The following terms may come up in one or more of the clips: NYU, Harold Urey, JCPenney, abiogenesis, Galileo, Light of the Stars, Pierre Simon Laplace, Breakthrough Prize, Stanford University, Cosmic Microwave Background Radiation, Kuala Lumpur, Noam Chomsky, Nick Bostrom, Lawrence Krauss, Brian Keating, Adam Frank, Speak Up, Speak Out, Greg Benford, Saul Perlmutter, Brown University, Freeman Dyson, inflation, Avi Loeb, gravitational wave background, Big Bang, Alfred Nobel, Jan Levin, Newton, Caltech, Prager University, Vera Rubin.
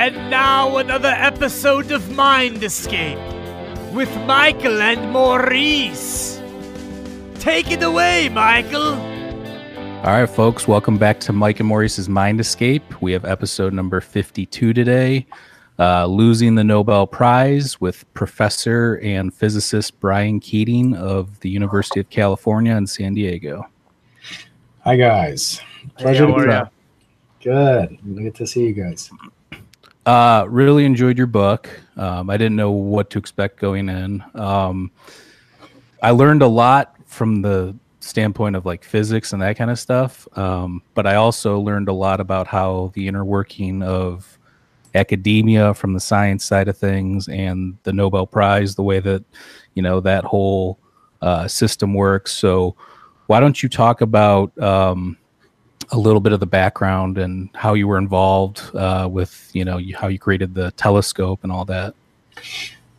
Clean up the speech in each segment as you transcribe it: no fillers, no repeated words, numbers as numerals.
And now another episode of Mind Escape with Michael and Maurice. Take it away, Michael. All right, folks, welcome back to Mike and Maurice's Mind Escape. We have episode number 52 today, Losing the Nobel Prize with professor and physicist Brian Keating of the University of California in San Diego. Hi, guys. Pleasure to be here. Good. Good to see you guys. Really enjoyed your book. I didn't know what to expect going in. I learned a lot from the standpoint of like physics and that kind of stuff. But I also learned a lot about how the inner working of academia from the science side of things and the Nobel Prize, the way that, you know, that whole system works. So why don't you talk about a little bit of the background and how you were involved with, you know, how you created the telescope and all that?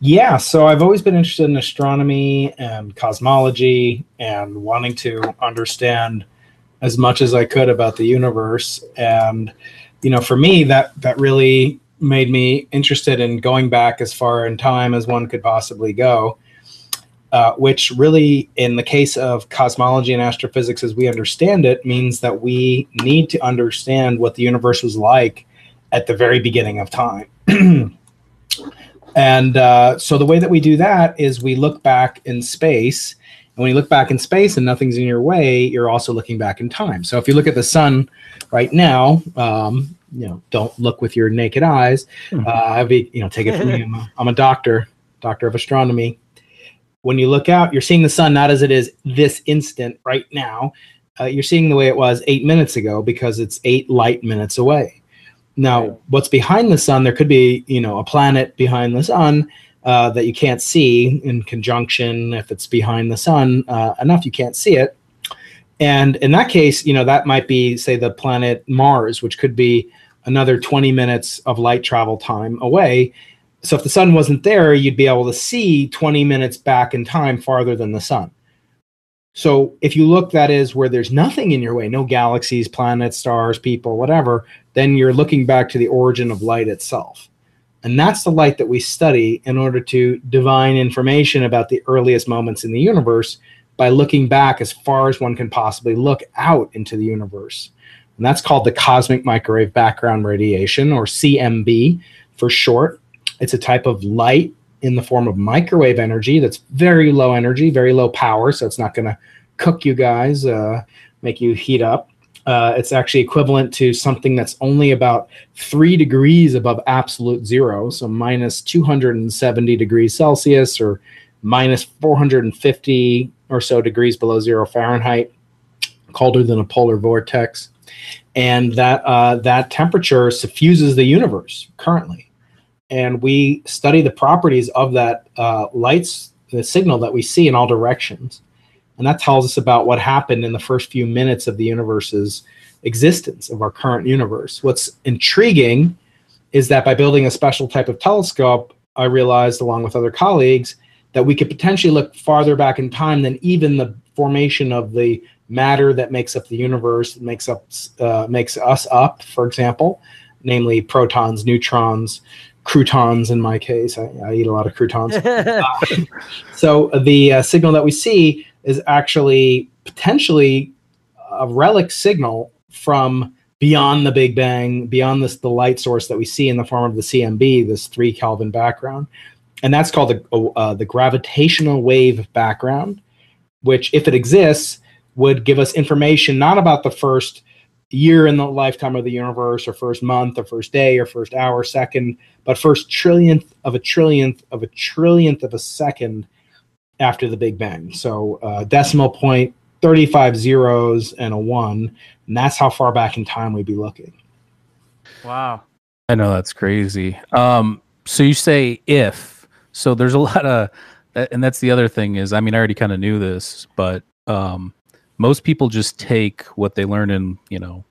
Yeah, so I've always been interested in astronomy and cosmology and wanting to understand as much as I could about the universe. And you know, for me, that really made me interested in going back as far in time as one could possibly go, which really, in the case of cosmology and astrophysics as we understand it, means that we need to understand what the universe was like at the very beginning of time. And so the way that we do that is we look back in space. And when you look back in space and nothing's in your way, you're also looking back in time. So if you look at the sun right now, you know, don't look with your naked eyes. You know, take it from me. I'm a doctor of astronomy. When you look out, you're seeing the sun not as it is this instant right now. You're seeing the way it was 8 minutes ago because it's 8 light minutes away. Now, what's behind the sun? There could be, you know, a planet behind the sun. That you can't see in conjunction. If it's behind the sun enough, you can't see it. And in that case, you know, that might be, say, the planet Mars, which could be another 20 minutes of light travel time away. So if the sun wasn't there, you'd be able to see 20 minutes back in time farther than the sun. So if you look, that is where there's nothing in your way, no galaxies, planets, stars, people, whatever, then you're looking back to the origin of light itself. And that's the light that we study in order to divine information about the earliest moments in the universe by looking back as far as one can possibly look out into the universe. And that's called the Cosmic Microwave Background Radiation, or CMB for short. It's a type of light in the form of microwave energy that's very low energy, very low power, so it's not going to cook you guys, make you heat up. It's actually equivalent to something that's only about 3 degrees above absolute zero, so minus 270 degrees Celsius or minus 450 or so degrees below zero Fahrenheit, colder than a polar vortex. And that temperature suffuses the universe currently. And we study the properties of that light, the signal that we see in all directions. And that tells us about what happened in the first few minutes of the universe's existence, of our current universe. What's intriguing is that by building a special type of telescope, I realized, along with other colleagues, that we could potentially look farther back in time than even the formation of the matter that makes up the universe, that makes us up, for example, namely protons, neutrons, croutons in my case. I eat a lot of croutons. So the signal that we see is actually potentially a relic signal from beyond the Big Bang, beyond the light source that we see in the form of the CMB, this 3 Kelvin background. And that's called the gravitational wave background, which, if it exists, would give us information not about the first year in the lifetime of the universe, or first month, or first day, or first hour, second, but first trillionth of a trillionth of a trillionth of a second after the Big Bang. So decimal point, 35 zeros, and a 1. And that's how far back in time we'd be looking. Wow. I know, that's crazy. So you say if. So there's a lot of, and that's the other thing is, I mean, I already kind of knew this, but most people just take what they learn in, you know,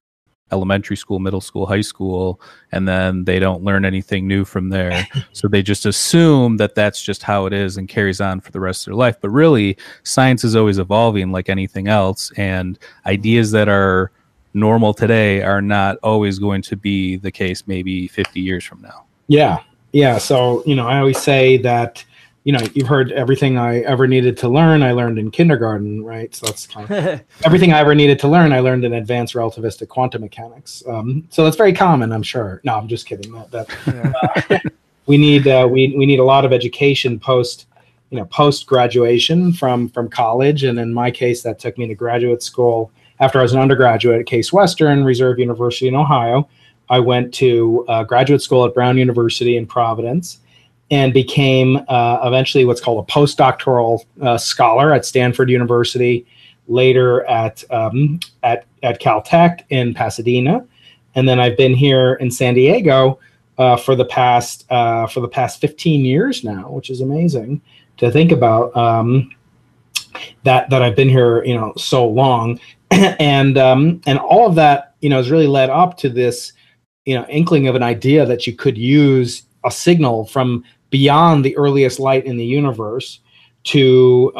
elementary school, middle school, high school, and then they don't learn anything new from there. So they just assume that that's just how it is and carries on for the rest of their life. But really, science is always evolving like anything else, and ideas that are normal today are not always going to be the case maybe 50 years from now. Yeah. Yeah. So, you know, I always say that, you know, you've heard everything I ever needed to learn, I learned in kindergarten, right? So that's kind of everything I ever needed to learn, I learned in advanced relativistic quantum mechanics. So that's very common, I'm sure. No, I'm just kidding. We need a lot of education post graduation from college, and in my case, that took me to graduate school. After I was an undergraduate at Case Western Reserve University in Ohio, I went to graduate school at Brown University in Providence, and became eventually what's called a postdoctoral scholar at Stanford University, later at Caltech in Pasadena, and then I've been here in San Diego for the past 15 years now, which is amazing to think about. That I've been here, you know, so long, and all of that, you know, has really led up to this, you know, inkling of an idea that you could use a signal from beyond the earliest light in the universe to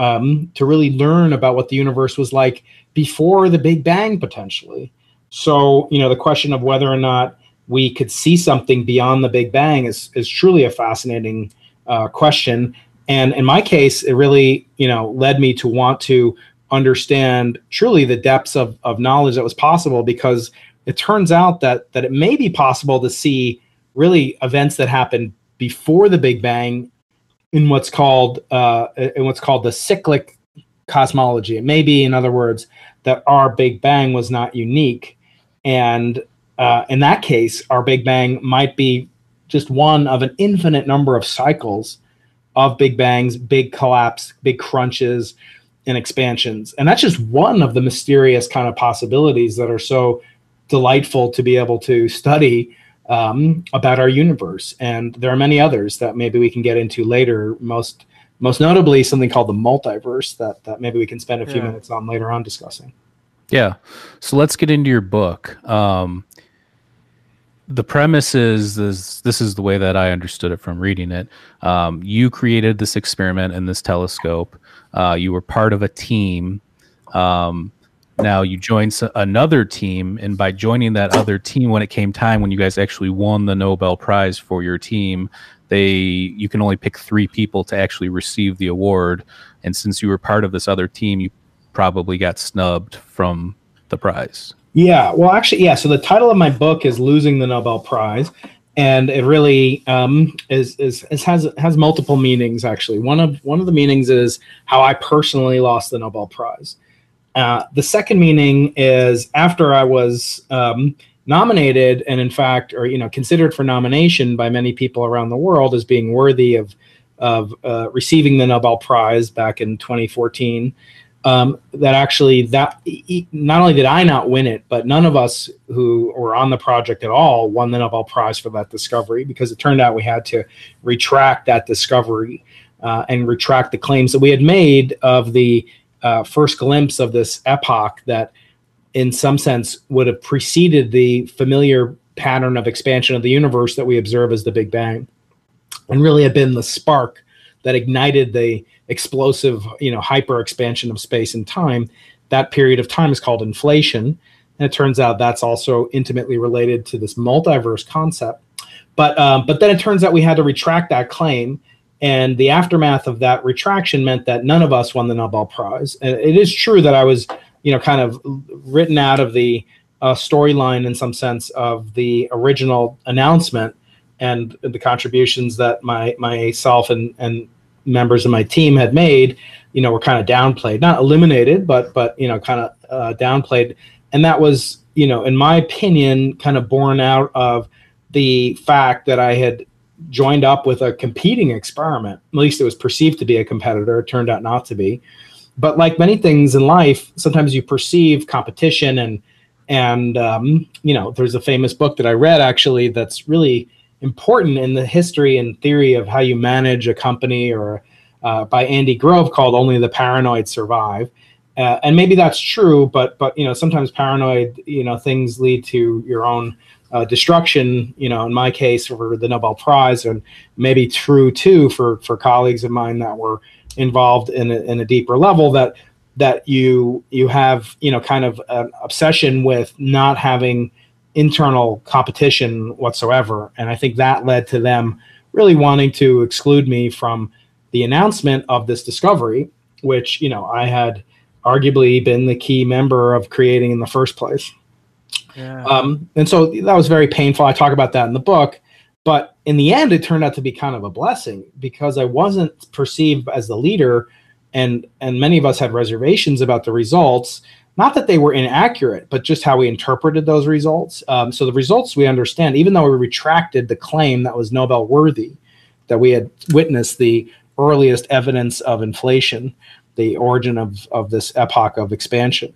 really learn about what the universe was like before the Big Bang, potentially. So, you know, the question of whether or not we could see something beyond the Big Bang is truly a fascinating question. And in my case, it really, you know, led me to want to understand truly the depths of knowledge that was possible, because it turns out that it may be possible to see really events that happened before the Big Bang in what's called the cyclic cosmology. It may be, in other words, that our Big Bang was not unique, and in that case, our Big Bang might be just one of an infinite number of cycles of Big Bangs, big collapse, big crunches, and expansions. And that's just one of the mysterious kind of possibilities that are so delightful to be able to study about our universe. And there are many others that maybe we can get into later, most notably something called the multiverse that maybe we can spend a few minutes on later on discussing. Yeah. So let's get into your book. The premise is this is the way that I understood it from reading it. You created this experiment in this telescope. You were part of a team. Now you joined another team, and by joining that other team, when it came time, when you guys actually won the Nobel Prize for your team, you can only pick 3 people to actually receive the award. And since you were part of this other team, you probably got snubbed from the prize. Yeah, well, actually, yeah. So the title of my book is "Losing the Nobel Prize," and it really has multiple meanings. Actually, one of the meanings is how I personally lost the Nobel Prize. The second meaning is after I was nominated, and in fact, or, you know, considered for nomination by many people around the world as being worthy of receiving the Nobel Prize back in 2014. Not only did I not win it, but none of us who were on the project at all won the Nobel Prize for that discovery, because it turned out we had to retract that discovery and retract the claims that we had made of the first glimpse of this epoch that in some sense would have preceded the familiar pattern of expansion of the universe that we observe as the Big Bang, and really had been the spark that ignited the explosive, you know, hyper expansion of space and time. That period of time is called inflation. And it turns out that's also intimately related to this multiverse concept. But then it turns out we had to retract that claim. And the aftermath of that retraction meant that none of us won the Nobel Prize. And it is true that I was, you know, kind of written out of the storyline in some sense of the original announcement and the contributions that myself and members of my team had made, you know, were kind of downplayed, not eliminated, but you know, kind of downplayed. And that was, you know, in my opinion, kind of born out of the fact that I had joined up with a competing experiment. At least it was perceived to be a competitor. It turned out not to be. But like many things in life, sometimes you perceive competition and you know, there's a famous book that I read actually that's really important in the history and theory of how you manage a company, or by Andy Grove, called "Only the Paranoid Survive." And maybe that's true, but you know, sometimes paranoid, you know, things lead to your own destruction. You know, in my case for the Nobel Prize, and maybe true too for colleagues of mine that were involved in a deeper level, that that you have, you know, kind of an obsession with not having internal competition whatsoever. And I think that led to them really wanting to exclude me from the announcement of this discovery, which, you know, I had arguably been the key member of creating in the first place. Yeah. And so that was very painful. I talk about that in the book. But in the end, it turned out to be kind of a blessing because I wasn't perceived as the leader, and many of us had reservations about the results. Not that they were inaccurate, but just how we interpreted those results. So the results we understand, even though we retracted the claim that was Nobel worthy, that we had witnessed the earliest evidence of inflation, the origin of this epoch of expansion.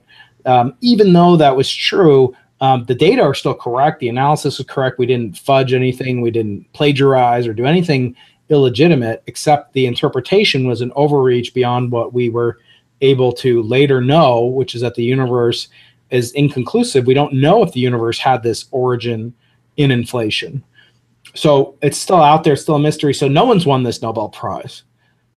Even though that was true, the data are still correct. The analysis was correct. We didn't fudge anything. We didn't plagiarize or do anything illegitimate, except the interpretation was an overreach beyond what we were able to later know, which is that the universe is inconclusive. We don't know if the universe had this origin in inflation. So it's still out there, still a mystery. So no one's won this Nobel Prize.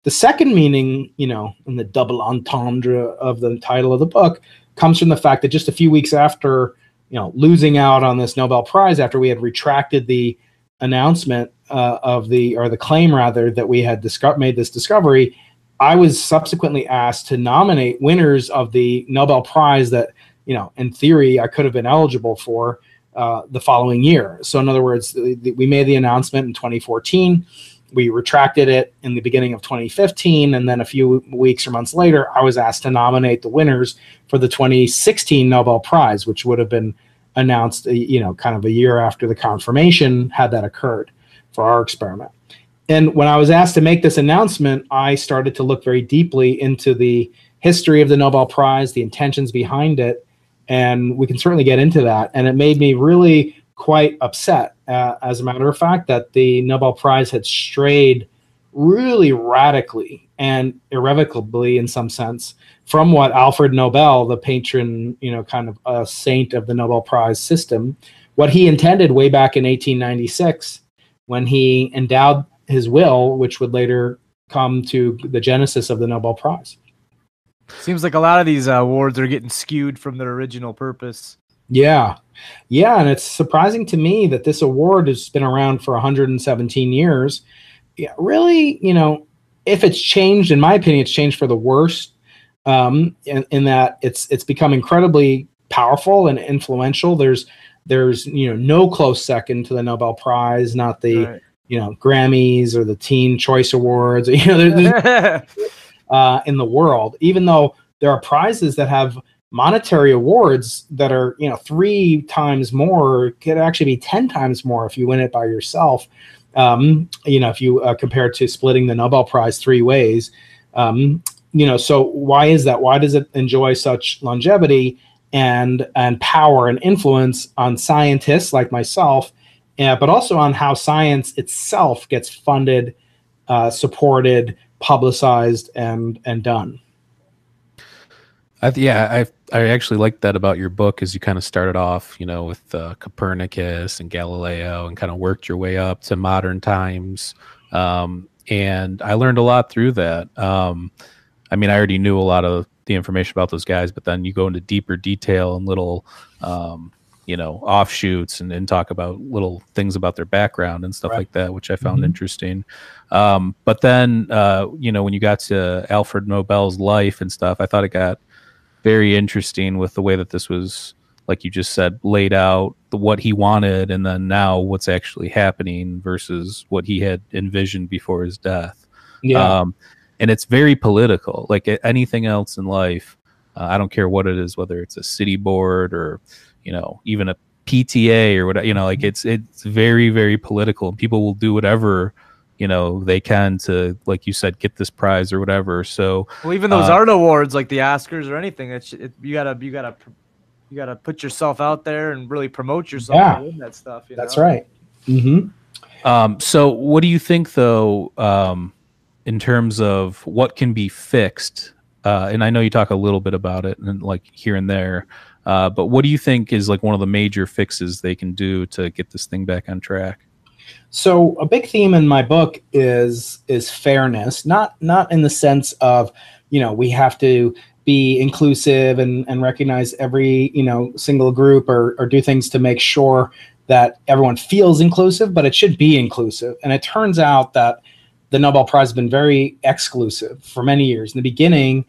The second meaning, you know, in the double entendre of the title of the book, comes from the fact that just a few weeks after, you know, losing out on this Nobel Prize, after we had retracted the announcement or the claim rather that we had made this discovery, I was subsequently asked to nominate winners of the Nobel Prize that, you know, in theory I could have been eligible for the following year. So in other words, we made the announcement in 2014, we retracted it in the beginning of 2015, and then a few weeks or months later, I was asked to nominate the winners for the 2016 Nobel Prize, which would have been announced, you know, kind of a year after the confirmation had that occurred for our experiment. And when I was asked to make this announcement, I started to look very deeply into the history of the Nobel Prize, the intentions behind it, and we can certainly get into that. And it made me really quite upset, as a matter of fact, that the Nobel Prize had strayed really radically and irrevocably, in some sense, from what Alfred Nobel, the patron, you know, kind of a saint of the Nobel Prize system, what he intended way back in 1896 when he endowed his will, which would later come to the genesis of the Nobel Prize. Seems like a lot of these awards are getting skewed from their original purpose. Yeah. Yeah. And it's surprising to me that this award has been around for 117 years. Yeah, really, you know, if it's changed, in my opinion, it's changed for the worst, in that it's become incredibly powerful and influential. There's, you know, no close second to the Nobel Prize, not the, right, you know, Grammys or the Teen Choice Awards, you know, in the world, even though there are prizes that have monetary awards that are, you know, 3 times more, could actually be 10 times more if you win it by yourself. You know, if you compare it to splitting the Nobel Prize 3 ways, you know, so why is that? Why does it enjoy such longevity and power and influence on scientists like myself, but also on how science itself gets funded, supported, publicized, and done? I actually like that about your book, is you kind of started off, you know, with Copernicus and Galileo and kind of worked your way up to modern times. And I learned a lot through that. I mean, I already knew a lot of the information about those guys, but then you go into deeper detail and little, you know, offshoots and talk about little things about their background and stuff, right, like that, which I found interesting. But then, you know, when you got to Alfred Nobel's life and stuff, I thought it got very interesting with the way that this was, like you just said, laid out, what he wanted, and then now what's actually happening versus what he had envisioned before his death. Yeah. And it's very political, like anything else in life. I don't care what it is, whether it's a city board or, you know, even a PTA or whatever, you know, like it's very, very political. People will do whatever, you know, they can to, like you said, get this prize or whatever. So, well, even those art awards, like the Oscars or anything, it's, you gotta put yourself out there and really promote yourself. Yeah, to win that stuff. You know? That's right. Mm-hmm. So what do you think, though, in terms of what can be fixed? And I know you talk a little bit about it and like here and there, but what do you think is like one of the major fixes they can do to get this thing back on track? So a big theme in my book is fairness, not in the sense of, you know, we have to be inclusive and recognize every, you know, single group or do things to make sure that everyone feels inclusive, but it should be inclusive. And it turns out that the Nobel Prize has been very exclusive for many years. In the beginning,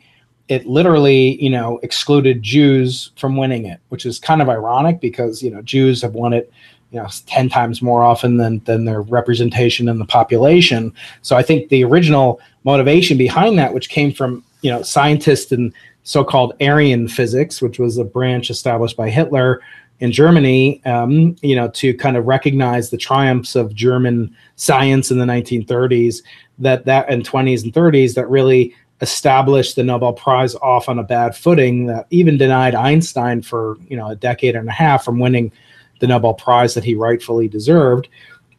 it literally, you know, excluded Jews from winning it, which is kind of ironic because, you know, Jews have won it, you know, 10 times more often than their representation in the population. So I think the original motivation behind that, which came from, you know, scientists in so-called Aryan physics, which was a branch established by Hitler in Germany, you know, to kind of recognize the triumphs of German science in the 1930s, that and 20s and 30s, that really established the Nobel Prize off on a bad footing, that even denied Einstein for, you know, a decade and a half from winning the Nobel Prize that he rightfully deserved,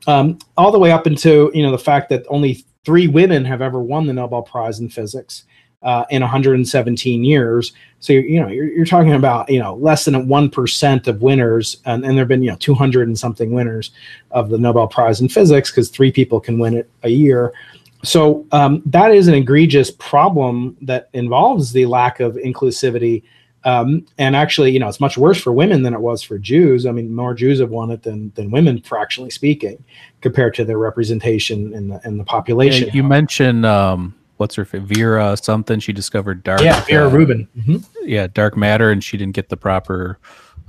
all the way up into, you know, the fact that only 3 women have ever won the Nobel Prize in physics in 117 years. So, you know, you're talking about, you know, less than 1% of winners, and there have been, you know, 200 and something winners of the Nobel Prize in physics because 3 people can win it a year. So that is an egregious problem that involves the lack of inclusivity. And actually, you know, it's much worse for women than it was for Jews. I mean, more Jews have won it than women, fractionally speaking, compared to their representation in the population. Yeah, you mentioned, what's her name? Vera something. She discovered dark. Yeah, Vera Rubin. Mm-hmm. Yeah, dark matter, and she didn't get the proper.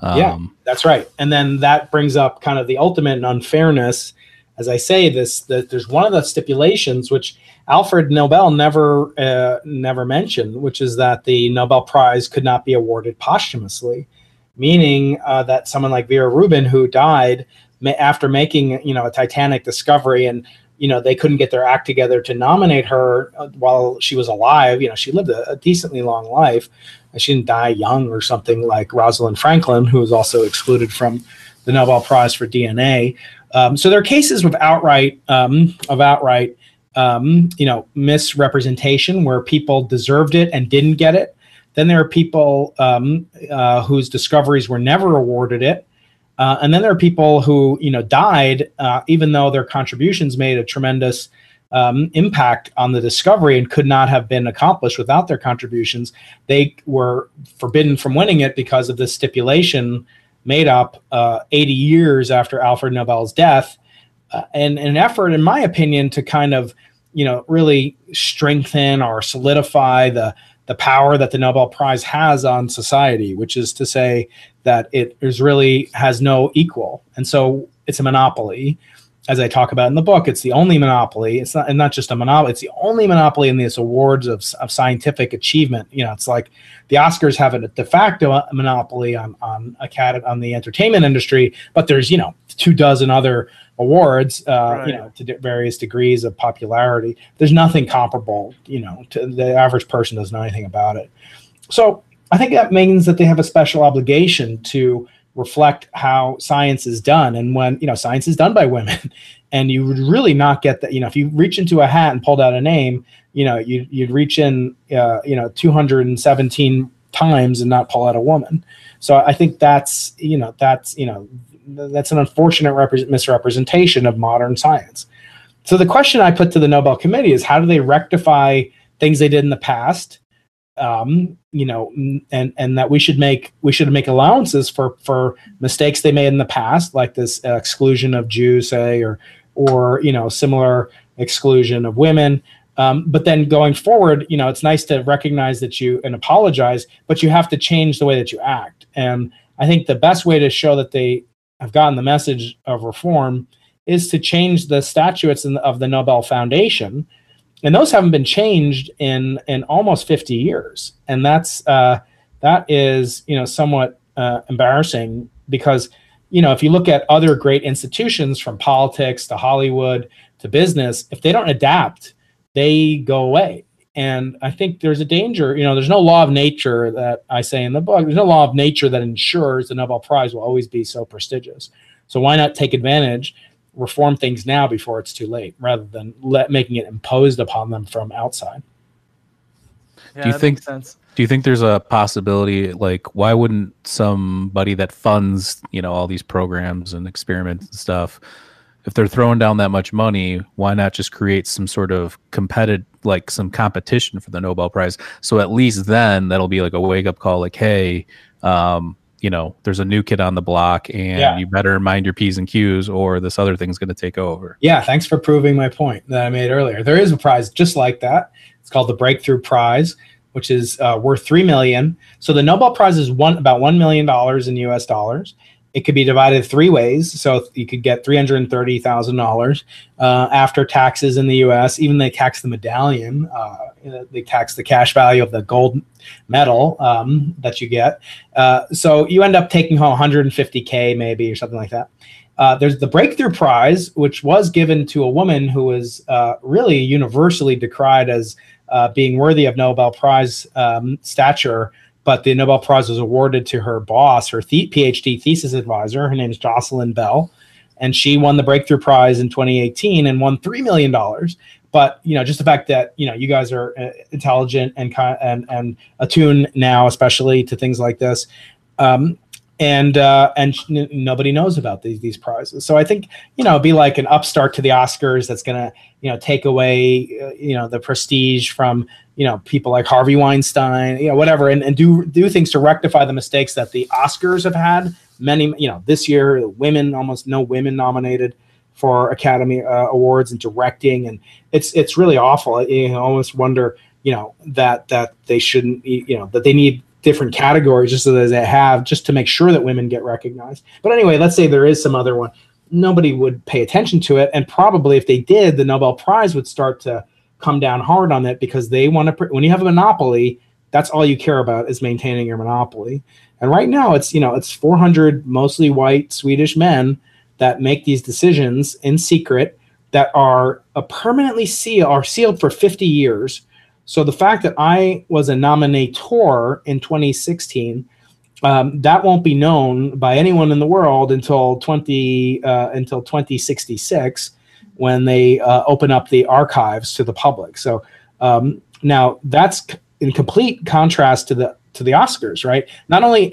Yeah, that's right. And then that brings up kind of the ultimate unfairness. As I say, there's one of the stipulations which Alfred Nobel never mentioned, which is that the Nobel Prize could not be awarded posthumously, meaning that someone like Vera Rubin, who died after making, you know, a Titanic discovery, and, you know, they couldn't get their act together to nominate her while she was alive. You know, she lived a decently long life, and she didn't die young or something like Rosalind Franklin, who was also excluded from the Nobel Prize for DNA. So there are cases of outright, you know, misrepresentation where people deserved it and didn't get it. Then there are people whose discoveries were never awarded it. And then there are people who, you know, died, even though their contributions made a tremendous impact on the discovery and could not have been accomplished without their contributions. They were forbidden from winning it because of this stipulation made up 80 years after Alfred Nobel's death, and an effort, in my opinion, to kind of, you know, really strengthen or solidify the power that the Nobel Prize has on society, which is to say that it is really has no equal. And so it's a monopoly. As I talk about in the book, it's the only monopoly. It's not just a monopoly. It's the only monopoly in these awards of scientific achievement. You know, it's like the Oscars have a de facto monopoly on the entertainment industry, but there's, you know, 24 other awards, right, you know, to various degrees of popularity. There's nothing comparable. You know, to the average person doesn't know anything about it. So I think that means that they have a special obligation to reflect how science is done. And when, you know, science is done by women, and you would really not get that, you know, if you reach into a hat and pulled out a name, you know, you'd reach in, you know, 217 times and not pull out a woman. So I think that's an unfortunate misrepresentation of modern science. So the question I put to the Nobel Committee is, how do they rectify things they did in the past? You know, and that we should make allowances for mistakes they made in the past, like this exclusion of Jews, say, or, you know, similar exclusion of women. But then going forward, you know, it's nice to recognize that you and apologize, but you have to change the way that you act. And I think the best way to show that they have gotten the message of reform is to change the statutes of the Nobel Foundation. And those haven't been changed in almost 50 years. And that is, you know, somewhat embarrassing because, you know, if you look at other great institutions, from politics to Hollywood to business, if they don't adapt, they go away. And I think there's a danger, you know, there's no law of nature that I say in the book. There's no law of nature that ensures the Nobel Prize will always be so prestigious. So why not take advantage, reform things now before it's too late, rather than making it imposed upon them from outside. Yeah, do you think there's a possibility, like, why wouldn't somebody that funds, you know, all these programs and experiments and stuff, if they're throwing down that much money, why not just create some sort of competitive like some competition for the Nobel Prize. So at least then that'll be like a wake up call, like, hey, you know, there's a new kid on the block, and you better mind your P's and Q's, or this other thing's going to take over. Yeah, thanks for proving my point that I made earlier. There is a prize just like that. It's called the Breakthrough Prize, which is worth $3 million. So the Nobel Prize is about $1 million in US dollars. It could be divided three ways. So you could get $330,000 after taxes in the US. Even they tax the medallion. They tax the cash value of the gold medal that you get. So you end up taking home $150K maybe, or something like that. There's the Breakthrough Prize, which was given to a woman who was really universally decried as being worthy of Nobel Prize stature. But the Nobel Prize was awarded to her boss, her PhD thesis advisor. Her name is Jocelyn Bell, and she won the Breakthrough Prize in 2018 and won $3 million. But, you know, just the fact that, you know, you guys are intelligent and attuned now, especially to things like this. And nobody knows about these prizes. So I think, you know, it'd be like an upstart to the Oscars that's going to, you know, take away, you know, the prestige from, you know, people like Harvey Weinstein, you know, whatever, and do things to rectify the mistakes that the Oscars have had. Many, you know, this year, women, almost no women nominated for Academy Awards and directing. And it's really awful. You almost wonder, you know, that they shouldn't, you know, that they need different categories just so that they have, just to make sure that women get recognized. But anyway, let's say there is some other one. Nobody would pay attention to it. And probably if they did, the Nobel Prize would start to come down hard on it, because they want to, when you have a monopoly, that's all you care about is maintaining your monopoly. And right now it's, you know, it's 400 mostly white Swedish men that make these decisions in secret that are permanently sealed for 50 years. So the fact that I was a nominator in 2016, that won't be known by anyone in the world until 2066, when they open up the archives to the public. So now that's in complete contrast to the Oscars, right? Not only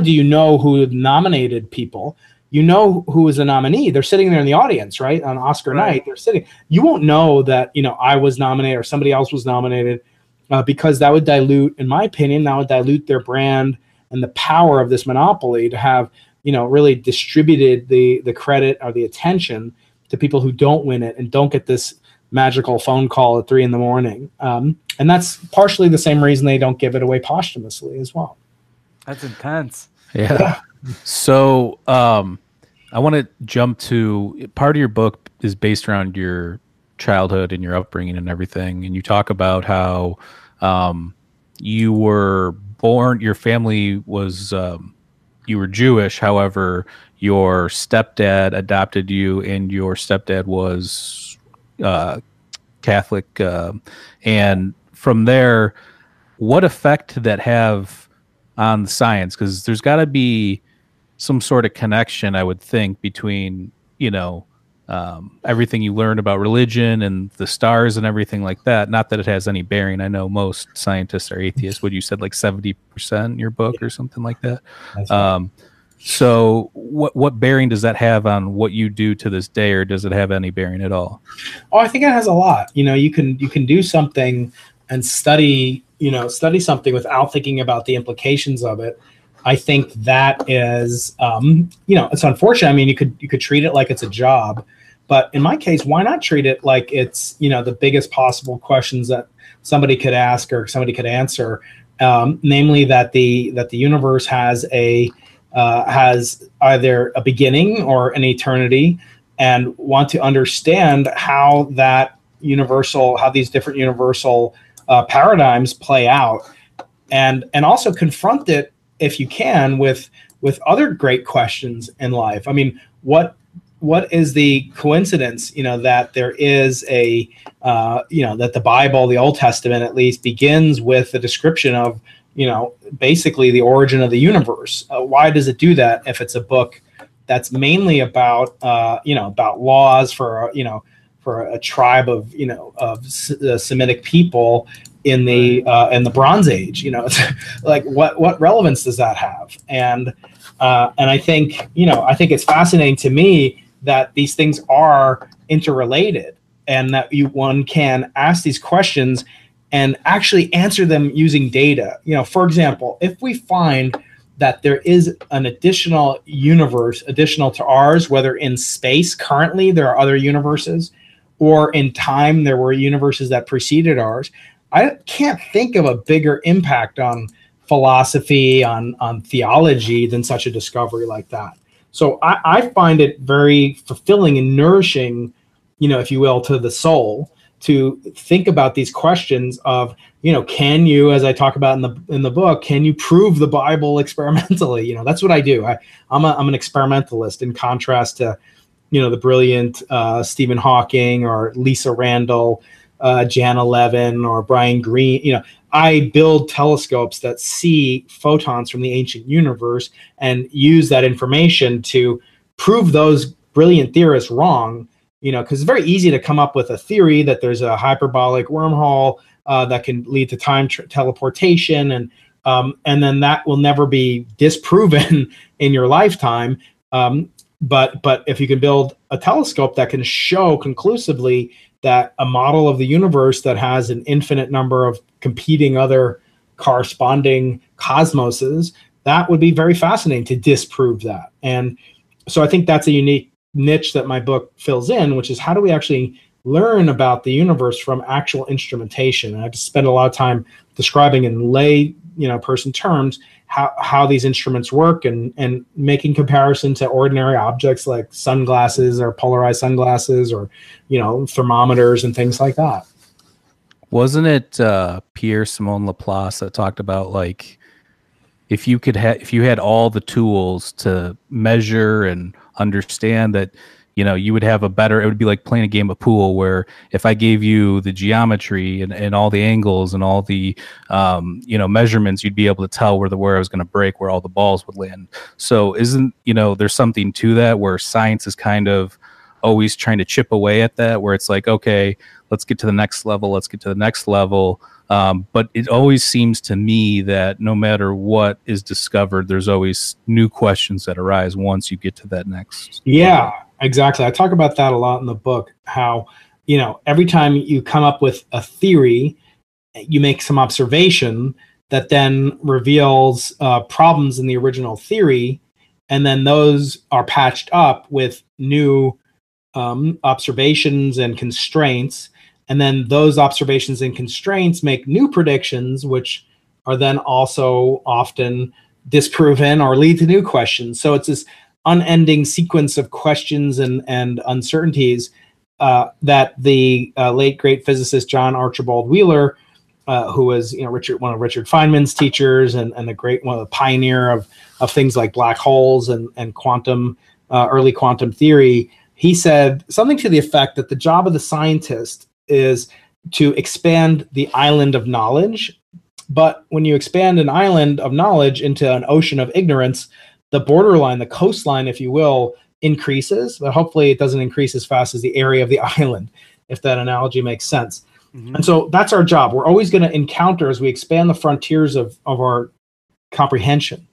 do you know who nominated people, you know who was a nominee. They're sitting there in the audience, right? On Oscar night, they're sitting. You won't know that, you know, I was nominated or somebody else was nominated, because that would dilute, in my opinion, that would dilute their brand and the power of this monopoly to have, you know, really distributed the credit or the attention to people who don't win it and don't get this magical phone call at 3 a.m. And that's partially the same reason they don't give it away posthumously as well. That's intense. Yeah. So I want to jump to part of your book is based around your childhood and your upbringing and everything. And you talk about how you were born, your family was, you were Jewish. However, your stepdad adopted you, and your stepdad was Catholic. And from there, what effect did that have on the science? Because there's got to be some sort of connection, I would think, between, you know, everything you learn about religion and the stars and everything like that. Not that it has any bearing. I know most scientists are atheists. What you said, like 70% in your book or something like that. So what bearing does that have on what you do to this day, or does it have any bearing at all? Oh, I think it has a lot. You know, you can do something and study something without thinking about the implications of it. I think that is, you know, it's unfortunate. I mean, you could treat it like it's a job, but in my case, why not treat it like it's, you know, the biggest possible questions that somebody could ask or somebody could answer, namely that the universe has either a beginning or an eternity, and want to understand how these different universal paradigms play out, and also confront it, if you can, with other great questions in life. I mean, what is the coincidence, you know, that there is a, you know, that the Bible, the Old Testament at least, begins with a description of, you know, basically the origin of the universe? Why does it do that if it's a book that's mainly about, you know, about laws for a tribe of, you know, of Semitic people in the Bronze Age? You know, it's like, what relevance does that have? And I think, you know, I think it's fascinating to me that these things are interrelated. and that one can ask these questions and actually answer them using data. You know, for example, if we find that there is an additional universe, additional to ours, whether in space currently there are other universes, or in time there were universes that preceded ours, I can't think of a bigger impact on philosophy, on theology, than such a discovery like that. So I find it very fulfilling and nourishing, you know, if you will, to the soul, to think about these questions of, you know, can you, as I talk about in the book, can you prove the Bible experimentally? You know, that's what I do. I'm an experimentalist, in contrast to, you know, the brilliant Stephen Hawking or Lisa Randall, Jan Levin or Brian Greene. You know, I build telescopes that see photons from the ancient universe and use that information to prove those brilliant theorists wrong. You know, because it's very easy to come up with a theory that there's a hyperbolic wormhole that can lead to time teleportation, and then that will never be disproven in your lifetime. But if you can build a telescope that can show conclusively that a model of the universe that has an infinite number of competing other corresponding cosmoses, that would be very fascinating to disprove that. And so I think that's a unique niche that my book fills in, which is how do we actually learn about the universe from actual instrumentation? And I just spend a lot of time describing in lay, you know, person terms how these instruments work, and making comparison to ordinary objects like sunglasses or polarized sunglasses, or, you know, thermometers and things like that. Wasn't it Pierre Simon Laplace that talked about, like, if you had all the tools to measure and understand that, you know, you would have a better, it would be like playing a game of pool, where if I gave you the geometry and all the angles and all the, you know, measurements, you'd be able to tell where I was going to break, where all the balls would land. So isn't, you know, there's something to that, where science is kind of always trying to chip away at that, where it's like, okay, let's get to the next level. Let's get to the next level. But it always seems to me that no matter what is discovered, there's always new questions that arise once you get to that next. Yeah. Exactly. I talk about that a lot in the book, how, you know, every time you come up with a theory, you make some observation that then reveals problems in the original theory. And then those are patched up with new observations and constraints. And then those observations and constraints make new predictions, which are then also often disproven or lead to new questions. So it's this unending sequence of questions and uncertainties that the late great physicist John Archibald Wheeler, who was, you know, one of Richard Feynman's teachers and a great one of the pioneer of things like black holes and quantum, early quantum theory, he said something to the effect that the job of the scientist is to expand the island of knowledge, but when you expand an island of knowledge into an ocean of ignorance, the borderline, the coastline, if you will, increases, but hopefully it doesn't increase as fast as the area of the island, if that analogy makes sense. Mm-hmm. And so that's our job. We're always going to encounter, as we expand the frontiers of our comprehension,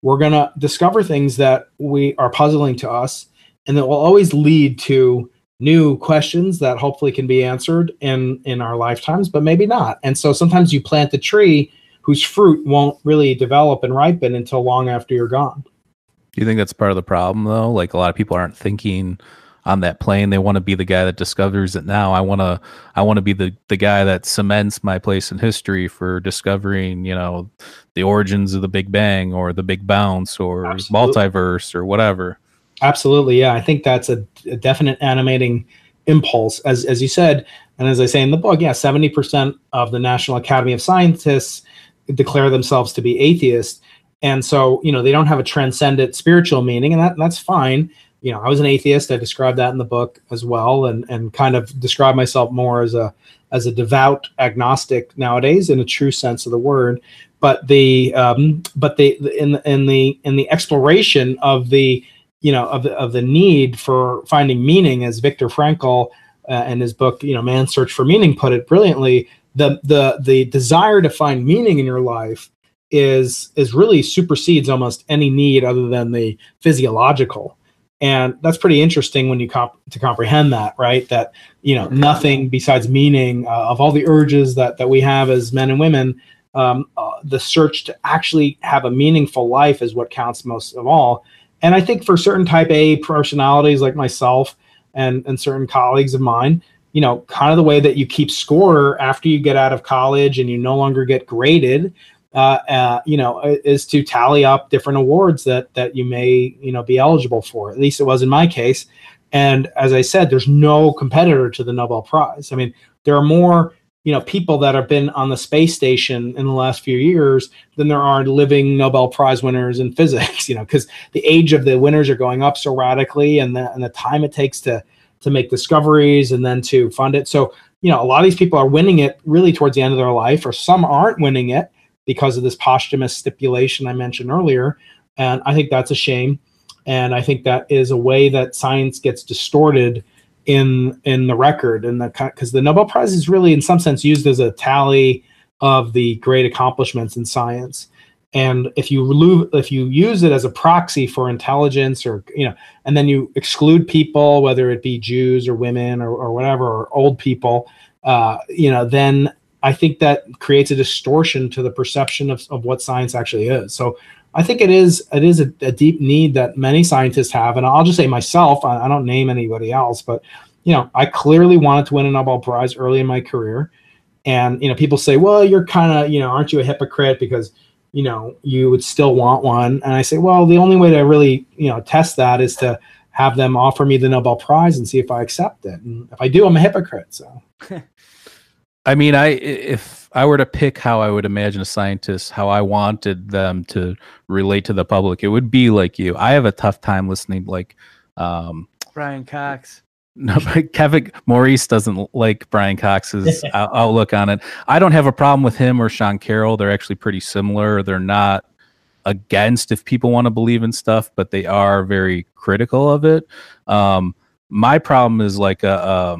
we're going to discover things that we are puzzling to us, and that will always lead to new questions that hopefully can be answered in our lifetimes, but maybe not. And so sometimes you plant the tree whose fruit won't really develop and ripen until long after you're gone. Do you think that's part of the problem, though? Like, a lot of people aren't thinking on that plane. They want to be the guy that discovers it now. I want to be the guy that cements my place in history for discovering, you know, the origins of the Big Bang or the Big Bounce or Absolutely. Multiverse or whatever. Absolutely, yeah. I think that's a definite animating impulse, as you said, and as I say in the book. Yeah, 70% of the National Academy of Scientists declare themselves to be atheists. And so, you know, they don't have a transcendent spiritual meaning, and that's fine. You know, I was an atheist. I described that in the book as well, and kind of describe myself more as a devout agnostic nowadays, in a true sense of the word. But the exploration of the, you know, of the need for finding meaning, as Viktor Frankl in his book, you know, Man's Search for Meaning, put it brilliantly, the desire to find meaning in your life is really supersedes almost any need other than the physiological. And that's pretty interesting when you comprehend that, right? That, you know, nothing besides meaning, of all the urges that we have as men and women, the search to actually have a meaningful life is what counts most of all. And I think for certain type A personalities like myself and certain colleagues of mine, you know, kind of the way that you keep score after you get out of college and you no longer get graded, you know, is to tally up different awards that you may, you know, be eligible for. At least it was in my case. And as I said, there's no competitor to the Nobel Prize. I mean, there are more, you know, people that have been on the space station in the last few years than there are living Nobel Prize winners in physics, you know, because the age of the winners are going up so radically, and the time it takes to make discoveries and then to fund it. So, you know, a lot of these people are winning it really towards the end of their life, or some aren't winning it because of this posthumous stipulation I mentioned earlier. And I think that's a shame. And I think that is a way that science gets distorted in the record, and because the Nobel Prize is really in some sense used as a tally of the great accomplishments in science. And if you use it as a proxy for intelligence, or, you know, and then you exclude people, whether it be Jews or women or whatever, or old people, you know, then I think that creates a distortion to the perception of what science actually is. So I think it is a deep need that many scientists have. And I'll just say myself, I don't name anybody else, but, you know, I clearly wanted to win a Nobel Prize early in my career. And, you know, people say, well, you're kind of, you know, aren't you a hypocrite because, you know, you would still want one. And I say, well, the only way to really, you know, test that is to have them offer me the Nobel Prize and see if I accept it. And if I do, I'm a hypocrite. So, I mean, if I were to pick how I would imagine a scientist, how I wanted them to relate to the public, it would be like you. I have a tough time listening, like, Brian Cox. No, but Kevin Maurice doesn't like Brian Cox's outlook on it. I don't have a problem with him or Sean Carroll. They're actually pretty similar. They're not against if people want to believe in stuff, but they are very critical of it. My problem is like a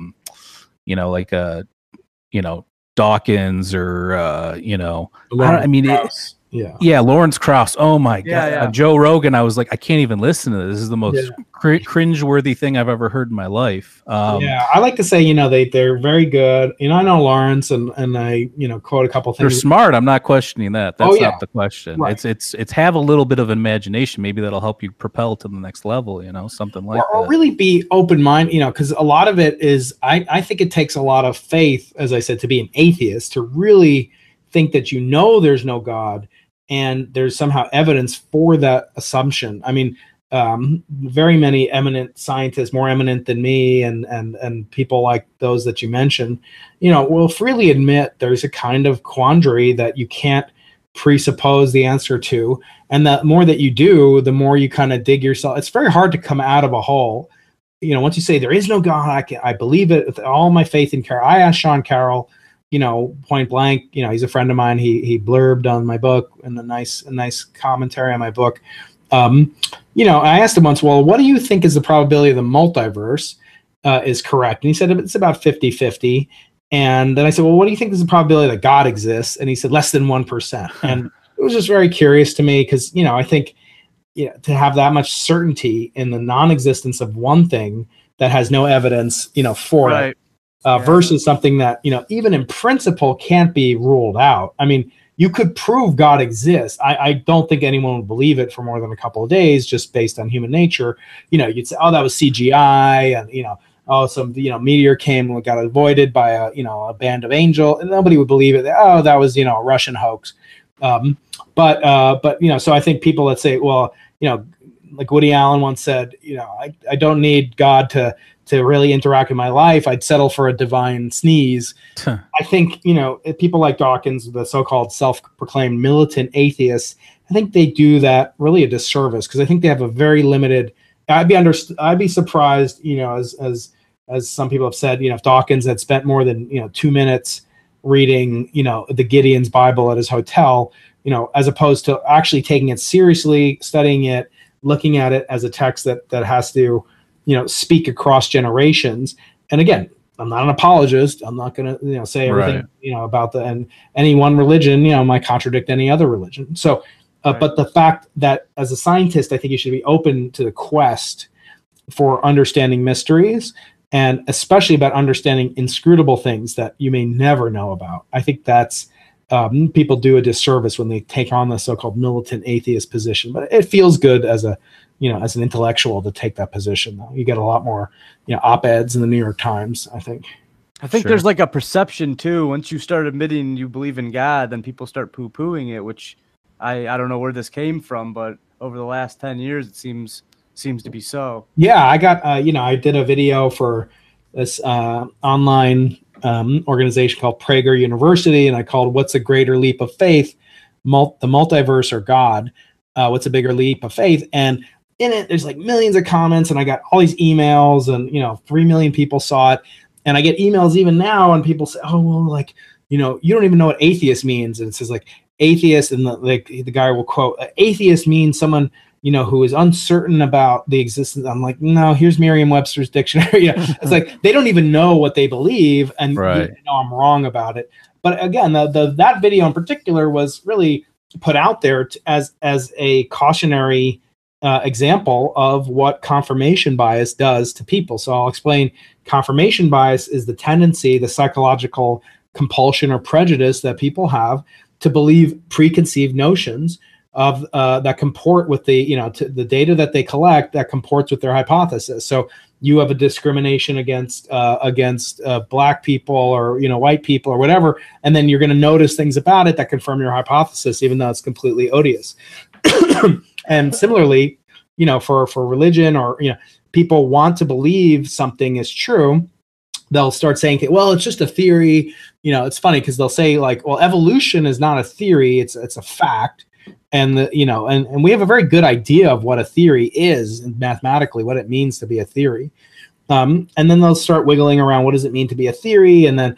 Dawkins or Lawrence Krauss. Lawrence Krauss. Oh my God. Joe Rogan. I was like, I can't even listen to this. This is the most cringeworthy thing I've ever heard in my life. I like to say, you know, they're very good. You know, I know Lawrence and I, you know, quote a couple things. They're smart. I'm not questioning that. That's not the question. Right. It's have a little bit of imagination. Maybe that'll help you propel to the next level, you know, something like that. Or really be open-minded, you know, because a lot of it is, I think it takes a lot of faith, as I said, to be an atheist, to really think that, you know, there's no God and there's somehow evidence for that assumption. I mean, very many eminent scientists, more eminent than me, and people like those that you mentioned, you know, will freely admit there's a kind of quandary that you can't presuppose the answer to. And the more that you do, the more you kind of dig yourself. It's very hard to come out of a hole. You know, once you say there is no God, I believe it with all my faith in Carroll. I asked Sean Carroll, you know, point blank, you know, he's a friend of mine. He blurbed on my book and a nice commentary on my book. You know, I asked him once, well, what do you think is the probability of the multiverse is correct? And he said, it's about 50-50. And then I said, well, what do you think is the probability that God exists? And he said, less than 1%. And it was just very curious to me because, you know, I think, you know, to have that much certainty in the non-existence of one thing that has no evidence, you know, for it. Versus something that, you know, even in principle can't be ruled out. I mean, you could prove God exists. I don't think anyone would believe it for more than a couple of days, just based on human nature. You know, you'd say, oh, that was CGI, and, you know, oh, some, you know, meteor came and got avoided by a, you know, a band of angels, and nobody would believe it. Oh, that was, you know, a Russian hoax. But you know, so I think people that say, well, you know, like Woody Allen once said, you know, I don't need God to really interact in my life. I'd settle for a divine sneeze. Huh. I think, you know, people like Dawkins, the so-called self-proclaimed militant atheists, I think they do that really a disservice because I think they have a very limited, I'd be surprised, you know, as some people have said, you know, if Dawkins had spent more than, you know, 2 minutes reading, you know, the Gideon's Bible at his hotel, you know, as opposed to actually taking it seriously, studying it, looking at it as a text that has to, you know, speak across generations. And again, I'm not an apologist. I'm not going to, you know, say everything, you know, about and any one religion, you know, might contradict any other religion. So, but the fact that as a scientist, I think you should be open to the quest for understanding mysteries, and especially about understanding inscrutable things that you may never know about. I think that's people do a disservice when they take on the so-called militant atheist position, but it feels good as a, as an intellectual to take that position. Though you get a lot more, op-eds in the New York Times, I think. Sure. There's like a perception too. Once you start admitting you believe in God, then people start poo-pooing it, which I don't know where this came from, but over the last 10 years, it seems to be so. Yeah, I got, I did a video for this online organization called Prager University, and I called "What's a Greater Leap of Faith, the Multiverse or God? What's a Bigger Leap of Faith?" And in it, there's like millions of comments, and I got all these emails, and 3 million people saw it. And I get emails even now, and people say, "Oh, well, like, you don't even know what atheist means." And it says like atheist, and the guy will quote, "Atheist means someone who is uncertain about the existence." I'm like, no, here's Merriam-Webster's dictionary. It's like they don't even know what they believe, and you know, I'm wrong about it. But again, that video in particular was really put out there as a cautionary example of what confirmation bias does to people. So I'll explain. Confirmation bias is the tendency, the psychological compulsion or prejudice that people have to believe preconceived notions of that comport with the the data that they collect that comports with their hypothesis. So you have a discrimination against black people or white people or whatever, and then you're going to notice things about it that confirm your hypothesis, even though it's completely odious. And similarly, for religion, or people want to believe something is true. They'll start saying, well, it's just a theory. It's funny because they'll say like, well, evolution is not a theory, it's a fact. And and we have a very good idea of what a theory is mathematically, what it means to be a theory. And then they'll start wiggling around, what does it mean to be a theory? And then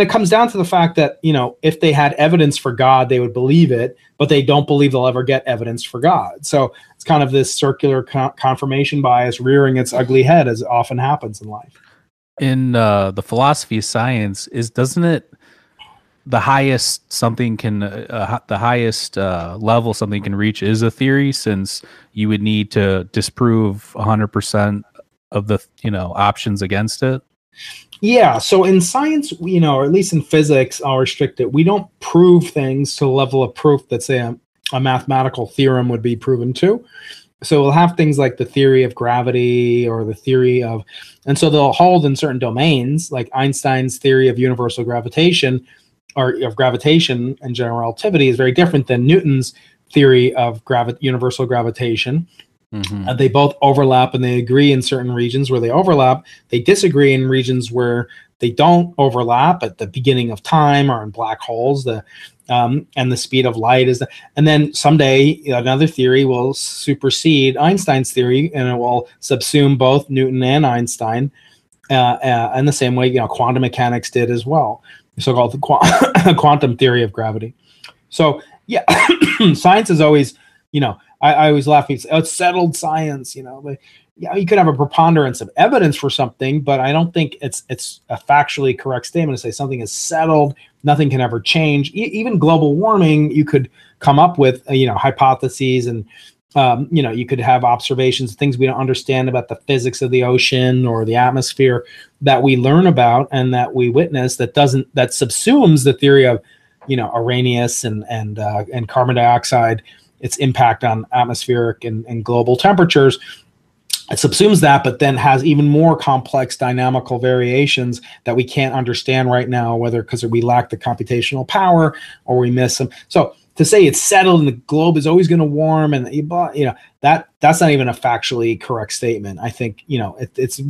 it comes down to the fact that, if they had evidence for God, they would believe it, but they don't believe they'll ever get evidence for God. So it's kind of this circular confirmation bias rearing its ugly head, as often happens in life. In the philosophy of science, doesn't it, the highest something can, the highest level something can reach is a theory, since you would need to disprove 100% of the, options against it? Yeah. So in science, or at least in physics, I'll restrict it. We don't prove things to the level of proof that, say, a mathematical theorem would be proven to. So we'll have things like the theory of gravity or the theory of, and so they'll hold in certain domains, like Einstein's theory of universal gravitation, or of gravitation and general relativity, is very different than Newton's theory of universal gravitation. Mm-hmm. They both overlap, and they agree in certain regions where they overlap. They disagree in regions where they don't overlap, at the beginning of time or in black holes. And the speed of light is, and then someday another theory will supersede Einstein's theory, and it will subsume both Newton and Einstein, and the same way quantum mechanics did as well. So-called the quantum theory of gravity. So yeah, science is always, I always laugh. It's settled science, But, you could have a preponderance of evidence for something, but I don't think it's a factually correct statement to say something is settled. Nothing can ever change. Even global warming, you could come up with hypotheses, and you could have observations, things we don't understand about the physics of the ocean or the atmosphere, that we learn about and that we witness, that subsumes the theory of Arrhenius and carbon dioxide, its impact on atmospheric and global temperatures. It subsumes that, but then has even more complex dynamical variations that we can't understand right now, whether because we lack the computational power or we miss them. So to say it's settled and the globe is always going to warm, and that's not even a factually correct statement. I think it's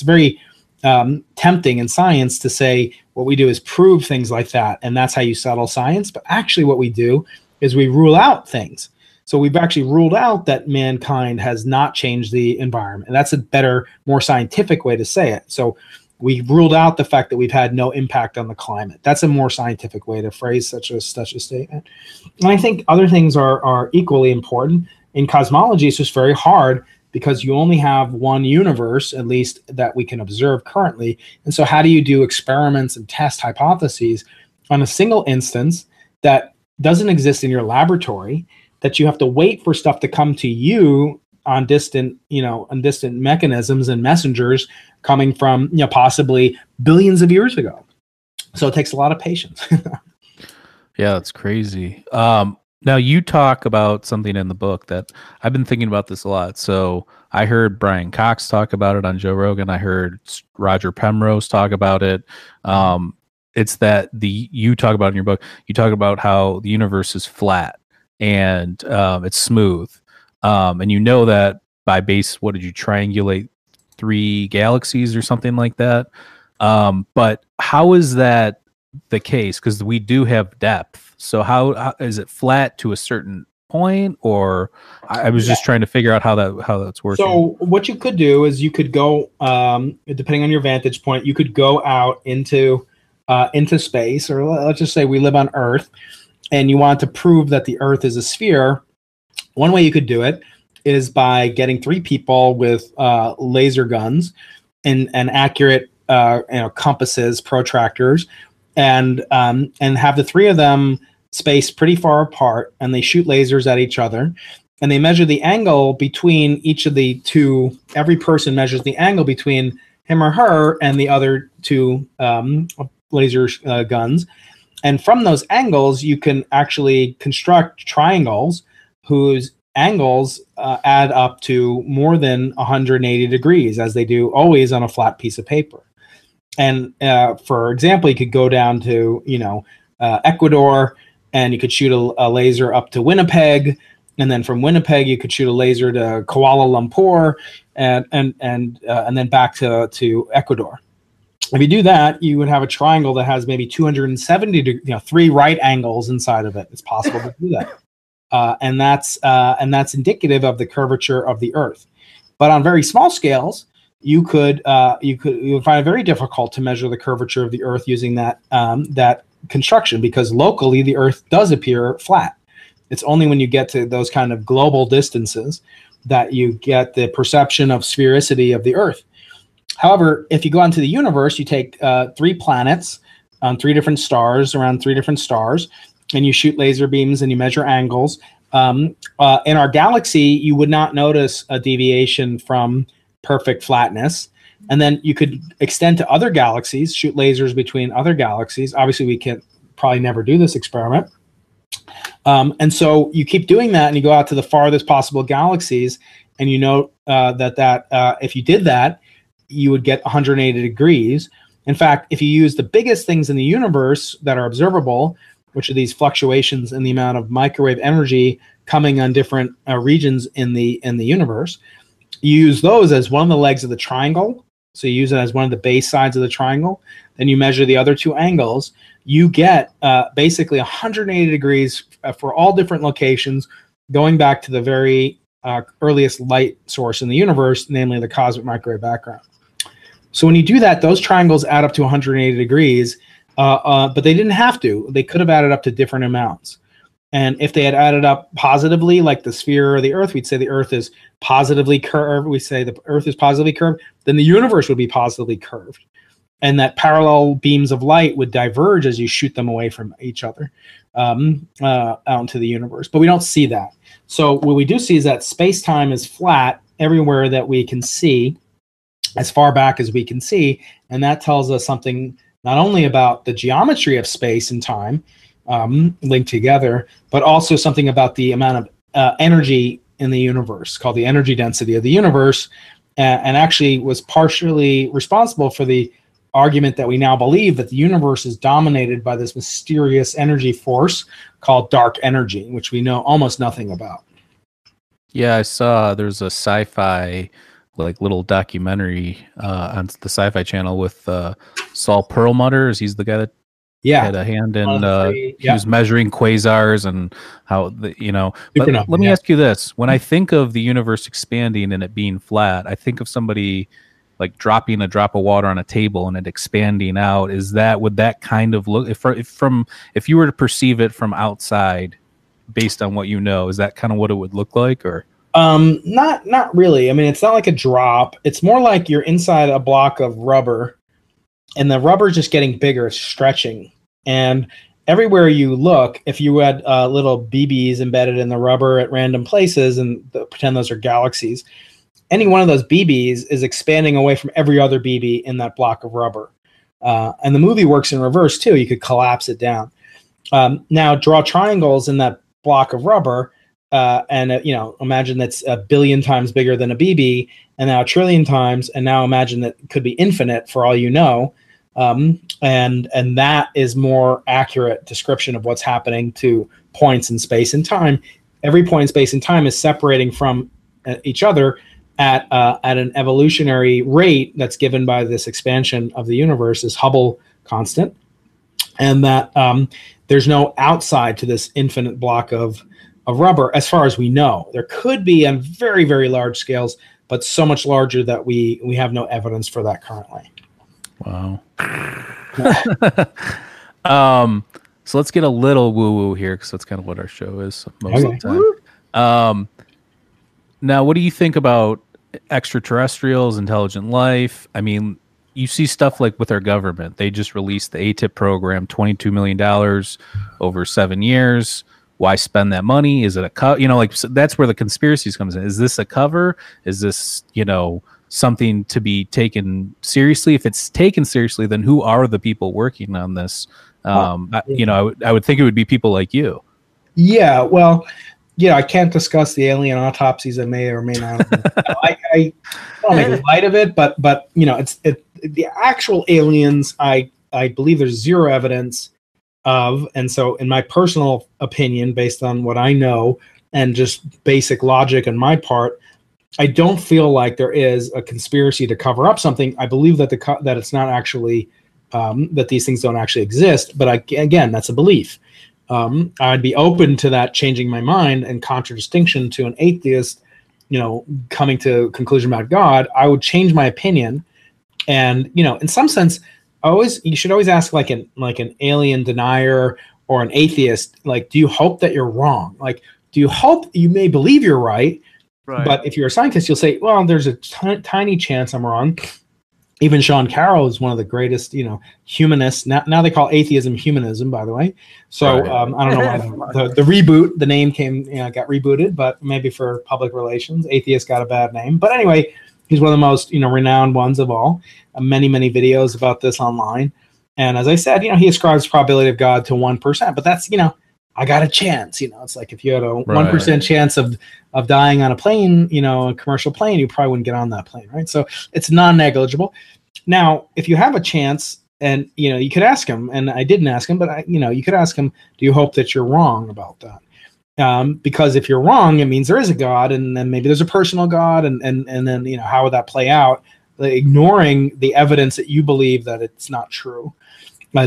very tempting in science to say what we do is prove things like that, and that's how you settle science. But actually, what we do is we rule out things. So we've actually ruled out that mankind has not changed the environment. And that's a better, more scientific way to say it. So we've ruled out the fact that we've had no impact on the climate. That's a more scientific way to phrase such a statement. And I think other things are equally important. In cosmology, it's just very hard because you only have one universe, at least that we can observe currently. And so how do you do experiments and test hypotheses on a single instance that doesn't exist in your laboratory, that you have to wait for stuff to come to you on distant, on distant mechanisms and messengers coming from, possibly billions of years ago. So it takes a lot of patience. Yeah, that's crazy. Now you talk about something in the book that I've been thinking about this a lot. So I heard Brian Cox talk about it on Joe Rogan. I heard Roger Penrose talk about it. It's that you talk about in your book, you talk about how the universe is flat and it's smooth. And you know that by what did you triangulate? 3 galaxies or something like that. But how is that the case? Because we do have depth. So how is it flat to a certain point? Or I was just trying to figure out how that's working. So what you could do is you could go, depending on your vantage point, you could go out into space, or let's just say we live on Earth, and you want to prove that the Earth is a sphere. One way you could do it is by getting 3 people with laser guns and accurate compasses, protractors, and have the 3 of them spaced pretty far apart, and they shoot lasers at each other, and they measure the angle between each of the 2. Every person measures the angle between him or her and the other 2 laser guns, and from those angles you can actually construct triangles whose angles add up to more than 180 degrees, as they do always on a flat piece of paper. And for example, you could go down to Ecuador, and you could shoot a laser up to Winnipeg, and then from Winnipeg you could shoot a laser to Kuala Lumpur, and then back to Ecuador. If you do that, you would have a triangle that has maybe 270 degrees, 3 right angles inside of it. It's possible to do that, and that's indicative of the curvature of the Earth. But on very small scales, you would find it very difficult to measure the curvature of the Earth using that that construction, because locally the Earth does appear flat. It's only when you get to those kind of global distances that you get the perception of sphericity of the Earth. However, if you go into the universe, you take 3 planets on 3 different stars, around 3 different stars, and you shoot laser beams and you measure angles. In our galaxy, you would not notice a deviation from perfect flatness. And then you could extend to other galaxies, shoot lasers between other galaxies. Obviously, we can probably never do this experiment. And so you keep doing that, and you go out to the farthest possible galaxies, and you know that if you did that, you would get 180 degrees. In fact, if you use the biggest things in the universe that are observable, which are these fluctuations in the amount of microwave energy coming on different regions in the universe, you use those as one of the legs of the triangle. So you use it as one of the base sides of the triangle. Then you measure the other 2 angles. You get basically 180 degrees for all different locations, going back to the very earliest light source in the universe, namely the cosmic microwave background. So when you do that, those triangles add up to 180 degrees, but they didn't have to. They could have added up to different amounts. And if they had added up positively, like the sphere or the Earth, we'd say the Earth is positively curved. We say the Earth is positively curved. Then the universe would be positively curved, and that parallel beams of light would diverge as you shoot them away from each other out into the universe. But we don't see that. So what we do see is that space-time is flat everywhere that we can see, as far back as we can see, and that tells us something not only about the geometry of space and time linked together, but also something about the amount of energy in the universe, called the energy density of the universe, and actually was partially responsible for the argument that we now believe that the universe is dominated by this mysterious energy force called dark energy, which we know almost nothing about. Yeah, I saw there's a sci-fi little documentary on the Sci-Fi Channel with Saul Perlmutter. He's the guy that had a hand in. He was measuring quasars and how But let me ask you this: when I think of the universe expanding and it being flat, I think of somebody like dropping a drop of water on a table and it expanding out. Is that, would that kind of look, if you were to perceive it from outside based on what you know, is that kind of what it would look like? Or not really. I mean, it's not like a drop. It's more like you're inside a block of rubber, and the rubber is just getting bigger. It's stretching, and everywhere you look, if you had little BBs embedded in the rubber at random places and pretend those are galaxies, any one of those BBs is expanding away from every other BB in that block of rubber. And the movie works in reverse too. You could collapse it down. Now draw triangles in that block of rubber, imagine that's 1 billion times bigger than a BB, and now 1 trillion times, and now imagine that it could be infinite for all you know. And that is more accurate description of what's happening to points in space and time. Every point in space and time is separating from each other at an evolutionary rate that's given by this expansion of the universe, this Hubble constant, and that there's no outside to this infinite block of rubber as far as we know. There could be on very, very large scales, but so much larger that we have no evidence for that currently. Wow. So let's get a little woo-woo here, because that's kind of what our show is most of the time. Now, what do you think about extraterrestrials, intelligent life? I mean, you see stuff like with our government. They just released the ATIP program, $22 million over 7 years. Why spend that money? Is it a cover? You know, like, so that's where the conspiracies comes in. Is this a cover? Is this, you know, something to be taken seriously? If it's taken seriously, then who are the people working on this? I would think it would be people like you. Yeah, well, I can't discuss the alien autopsies that may or may not have been. I don't make light of it, but you know, it's the actual aliens. I believe there's zero evidence of, and so in my personal opinion, based on what I know and just basic logic on my part, I don't feel like there is a conspiracy to cover up something. I believe that that it's not actually that these things don't actually exist. But again, that's a belief. I'd be open to that changing my mind, and contradistinction to an atheist, you know, coming to a conclusion about God, I would change my opinion. And, you know, in some sense, you should always ask like an alien denier or an atheist, like, do you hope that you're wrong? Like, do you hope you may believe you're right? Right. But if you're a scientist, you'll say, well, there's a tiny chance I'm wrong. Even Sean Carroll is one of the greatest, you know, humanists. Now they call atheism humanism, by the way. So right. I don't know why the reboot, the name came, you know, got rebooted, but maybe for public relations, atheist got a bad name. But anyway, he's one of the most, you know, renowned ones of all. Many, many videos about this online. And as I said, you know, he ascribes probability of God to 1%, but that's, you know, I got a chance, you know. It's like if you had a 1% chance of dying on a plane, you know, a commercial plane, you probably wouldn't get on that plane, right? So it's non-negligible. Now, if you have a chance, and you know, you could ask him, and I didn't ask him, but you could ask him, do you hope that you're wrong about that? Because if you're wrong, it means there is a God, and then maybe there's a personal God, and then, you know, how would that play out? Ignoring the evidence that you believe that it's not true.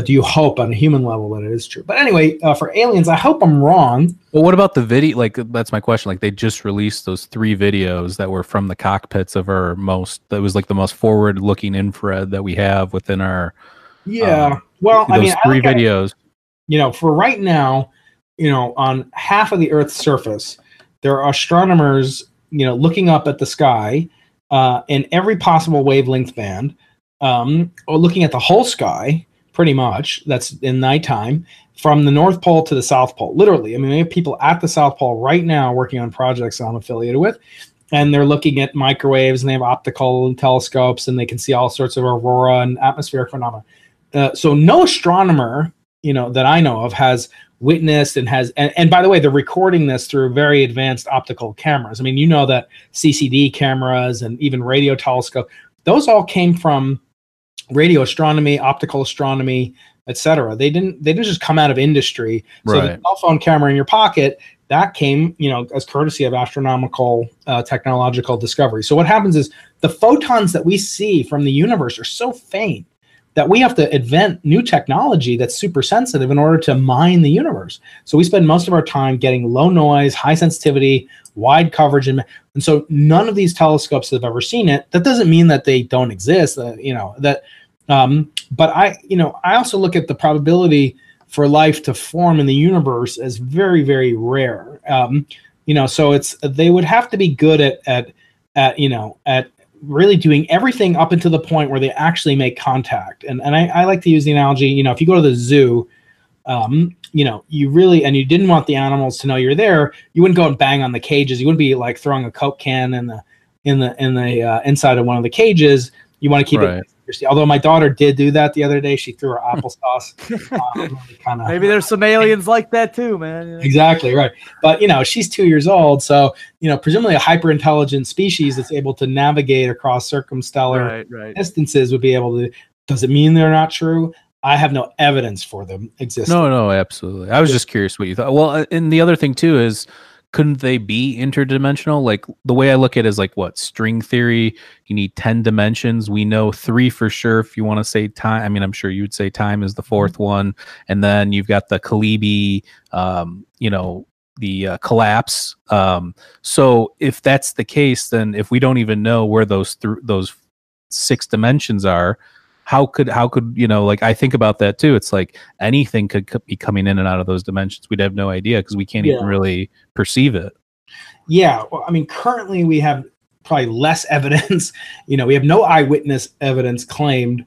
Do you hope on a human level that it is true? But anyway, for aliens, I hope I'm wrong. Well, what about the video? Like, that's my question. Like, they just released those 3 videos that were from the cockpits of that was like the most forward-looking infrared that we have within our. Yeah. Well, I mean, 3 videos. You know, for right now, you know, on half of the Earth's surface, there are astronomers, you know, looking up at the sky in every possible wavelength band, or looking at the whole sky. Pretty much, that's in nighttime, from the North Pole to the South Pole. Literally, I mean, we have people at the South Pole right now working on projects I'm affiliated with, and they're looking at microwaves, and they have optical telescopes, and they can see all sorts of aurora and atmospheric phenomena. So no astronomer, you know, that I know of has witnessed and has, and by the way, they're recording this through very advanced optical cameras. I mean, you know that CCD cameras and even radio telescope, those all came from radio astronomy, optical astronomy, etc. They didn't just come out of industry. Right. So the cell phone camera in your pocket, that came, you know, as courtesy of astronomical technological discovery. So what happens is the photons that we see from the universe are so faint that we have to invent new technology that's super sensitive in order to mine the universe. So we spend most of our time getting low noise, high sensitivity, wide coverage. And so none of these telescopes have ever seen it. That doesn't mean that they don't exist, you know, that, but I also look at the probability for life to form in the universe as very, very rare. You know, so they would have to be good at really doing everything up until the point where they actually make contact. And I like to use the analogy, you know, if you go to the zoo, and you didn't want the animals to know you're there, you wouldn't go and bang on the cages. You wouldn't be like throwing a Coke can in the inside of one of the cages. You want to keep it. Although my daughter did do that the other day. She threw her applesauce. Maybe there's some aliens like that too, man. Exactly, right. But, she's 2 years old. So, presumably a hyper-intelligent species that's able to navigate across circumstellar distances would be able to. Does it mean they're not true? I have no evidence for them existing. No, absolutely. I was just curious what you thought. Well, and the other thing too is, couldn't they be interdimensional? Like, the way I look at it is like, what, string theory, you need 10 dimensions. We know 3 for sure. If you want to say time, I mean, I'm sure you would say time is the 4th one. And then you've got the Calibi, the collapse. So if that's the case, then if we don't even know where those 6 dimensions are, how could I think about that too. It's like anything could be coming in and out of those dimensions. We'd have no idea because we can't even really perceive it. Yeah. Well, I mean, currently we have probably less evidence. We have no eyewitness evidence claimed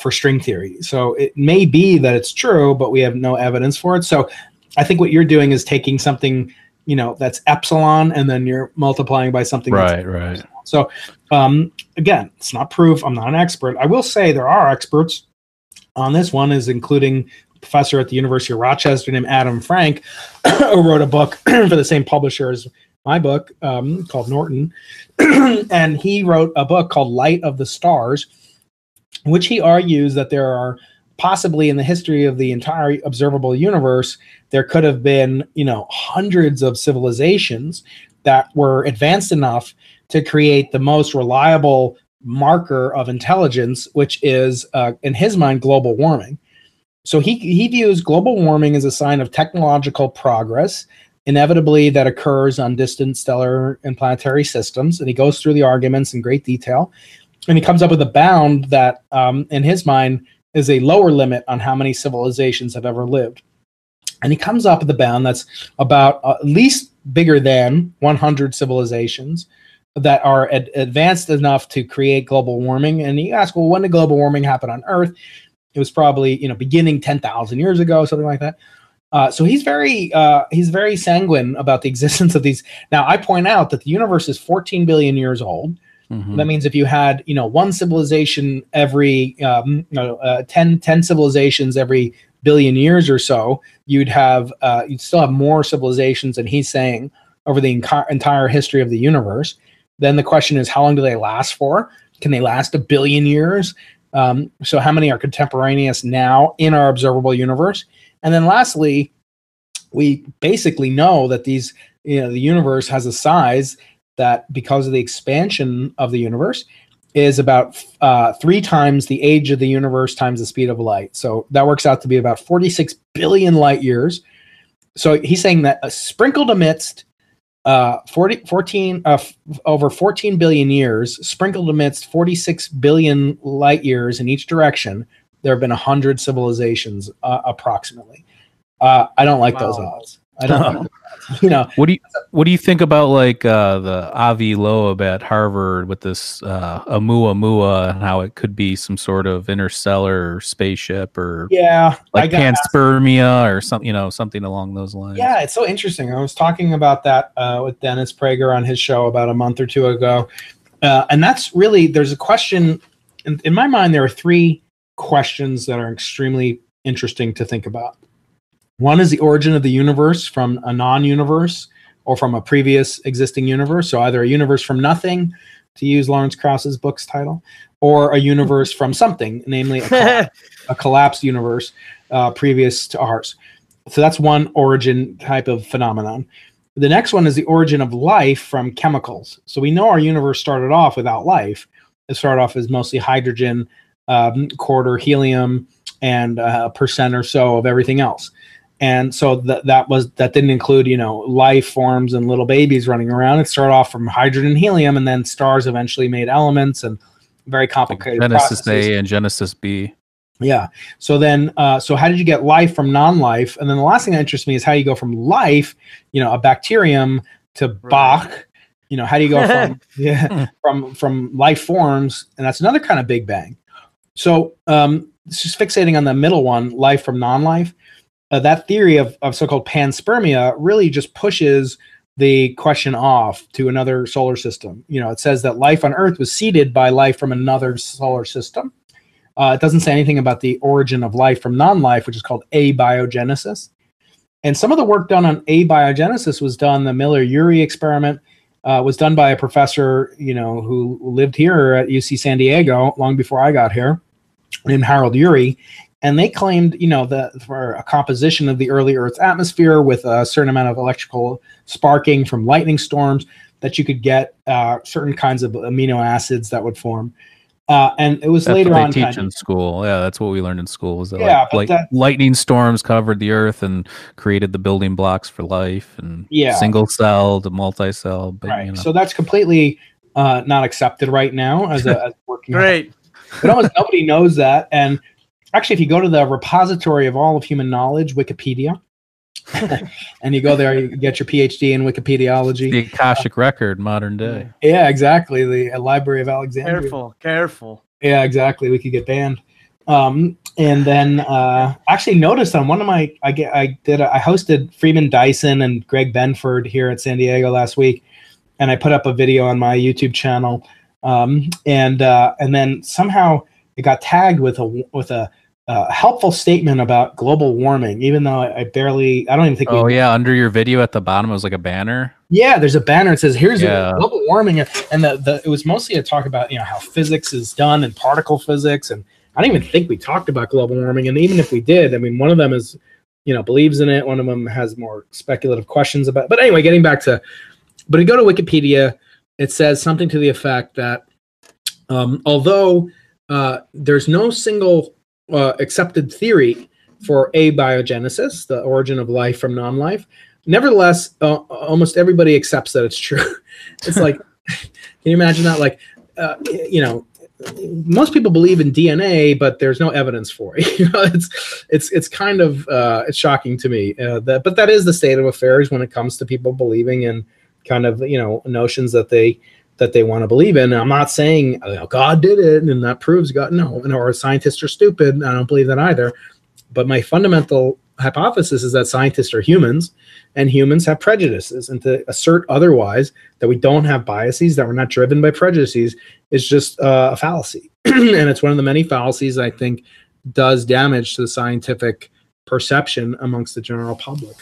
for string theory. So it may be that it's true, but we have no evidence for it. So I think what you're doing is taking something, that's epsilon, and then you're multiplying by something. Right. So, again, it's not proof. I'm not an expert. I will say there are experts on this. One is including a professor at the University of Rochester named Adam Frank, who wrote a book for the same publisher as my book, called Norton. And he wrote a book called Light of the Stars, in which he argues that there are possibly, in the history of the entire observable universe, there could have been, hundreds of civilizations that were advanced enough to create the most reliable marker of intelligence, which is, in his mind, global warming. So he views global warming as a sign of technological progress, inevitably that occurs on distant stellar and planetary systems. And he goes through the arguments in great detail. And he comes up with a bound that, in his mind, is a lower limit on how many civilizations have ever lived. And he comes up with a bound that's about at least bigger than 100 civilizations that are advanced enough to create global warming. And you ask, well, when did global warming happen on Earth? It was probably, beginning 10,000 years ago, something like that. So he's very sanguine about the existence of these. Now, I point out that the universe is 14 billion years old. Mm-hmm. That means if you had, one civilization every 10 civilizations every billion years or so, you'd still have more civilizations than he's saying over the entire history of the universe. Then the question is, how long do they last for? Can they last a billion years? So how many are contemporaneous now in our observable universe? And then lastly, we basically know that these, the universe has a size that, because of the expansion of the universe, is about 3 times the age of the universe times the speed of light. So that works out to be about 46 billion light years. So he's saying that sprinkled amidst over 14 billion years, sprinkled amidst 46 billion light years in each direction, there have been 100 civilizations approximately. I don't like those odds. I don't know. What do you think about the Avi Loeb at Harvard with this Oumuamua, and how it could be some sort of interstellar spaceship or panspermia or something, something along those lines? Yeah, it's so interesting. I was talking about that with Dennis Prager on his show about a month or two ago, and that's really, there's a question in my mind. There are 3 questions that are extremely interesting to think about. One is the origin of the universe from a non-universe or from a previous existing universe. So either a universe from nothing, to use Lawrence Krauss's book's title, or a universe from something, namely a collapsed universe previous to ours. So that's one origin type of phenomenon. The next one is the origin of life from chemicals. So we know our universe started off without life. It started off as mostly hydrogen, quarter helium, and a percent or so of everything else. And so that didn't include, life forms and little babies running around. It started off from hydrogen and helium, and then stars eventually made elements and very complicated Genesis processes. A and Genesis B. Yeah. So then, so how did you get life from non-life? And then the last thing that interests me is how you go from life, a bacterium, to Bach. How do you go from from life forms? And that's another kind of Big Bang. So just fixating on the middle one, life from non-life. that theory of so-called panspermia really just pushes the question off to another solar system. You know, it says that life on Earth was seeded by life from another solar system. It doesn't say anything about the origin of life from non-life, which is called abiogenesis. And some of the work done on abiogenesis was done, the Miller-Urey experiment was done by a professor, you know, who lived here at UC San Diego long before I got here, named Harold Urey. And they claimed, you know, that for a composition of the early Earth's atmosphere with a certain amount of electrical sparking from lightning storms, that you could get certain kinds of amino acids that would form. And it was that's later what they on teach kind of, in school. Yeah, that's what we learned in school. Was that lightning storms covered the Earth and created the building blocks for life, and single cell to multi cell. Right. You know. So that's completely not accepted right now as a as working. Right. But almost nobody knows that. And actually, if you go to the repository of all of human knowledge, Wikipedia, and you go there, you get your PhD in Wikipediology. The Akashic record, modern day. Yeah, exactly. The Library of Alexandria. Careful, careful. Yeah, exactly. We could get banned. And then actually noticed on one of my, I hosted Freeman Dyson and Greg Benford here at San Diego last week, and I put up a video on my YouTube channel, and then somehow it got tagged with a helpful statement about global warming, even though I barely, I don't even think. Oh yeah. Under your video at the bottom, it was like a banner. Yeah. There's a banner. It says, here's global warming. And it was mostly a talk about, you know, how physics is done and particle physics. And I don't even think we talked about global warming. And even if we did, I mean, one of them is, you know, believes in it. One of them has more speculative questions about, but anyway, getting back to, but if you go to Wikipedia, it says something to the effect that, although, there's no single, accepted theory for abiogenesis, the origin of life from non-life. Nevertheless, almost everybody accepts that it's true. It's like, can you imagine that? Like, you know, most people believe in DNA, but there's no evidence for it. You know, it's kind of it's shocking to me. But that is the state of affairs when it comes to people believing in kind of, you know, notions that they want to believe in. And I'm not saying God did it and that proves God. No, or scientists are stupid. I don't believe that either. But my fundamental hypothesis is that scientists are humans, and humans have prejudices. And to assert otherwise, that we don't have biases, that we're not driven by prejudices, is just a fallacy. And it's one of the many fallacies I think does damage to the scientific perception amongst the general public.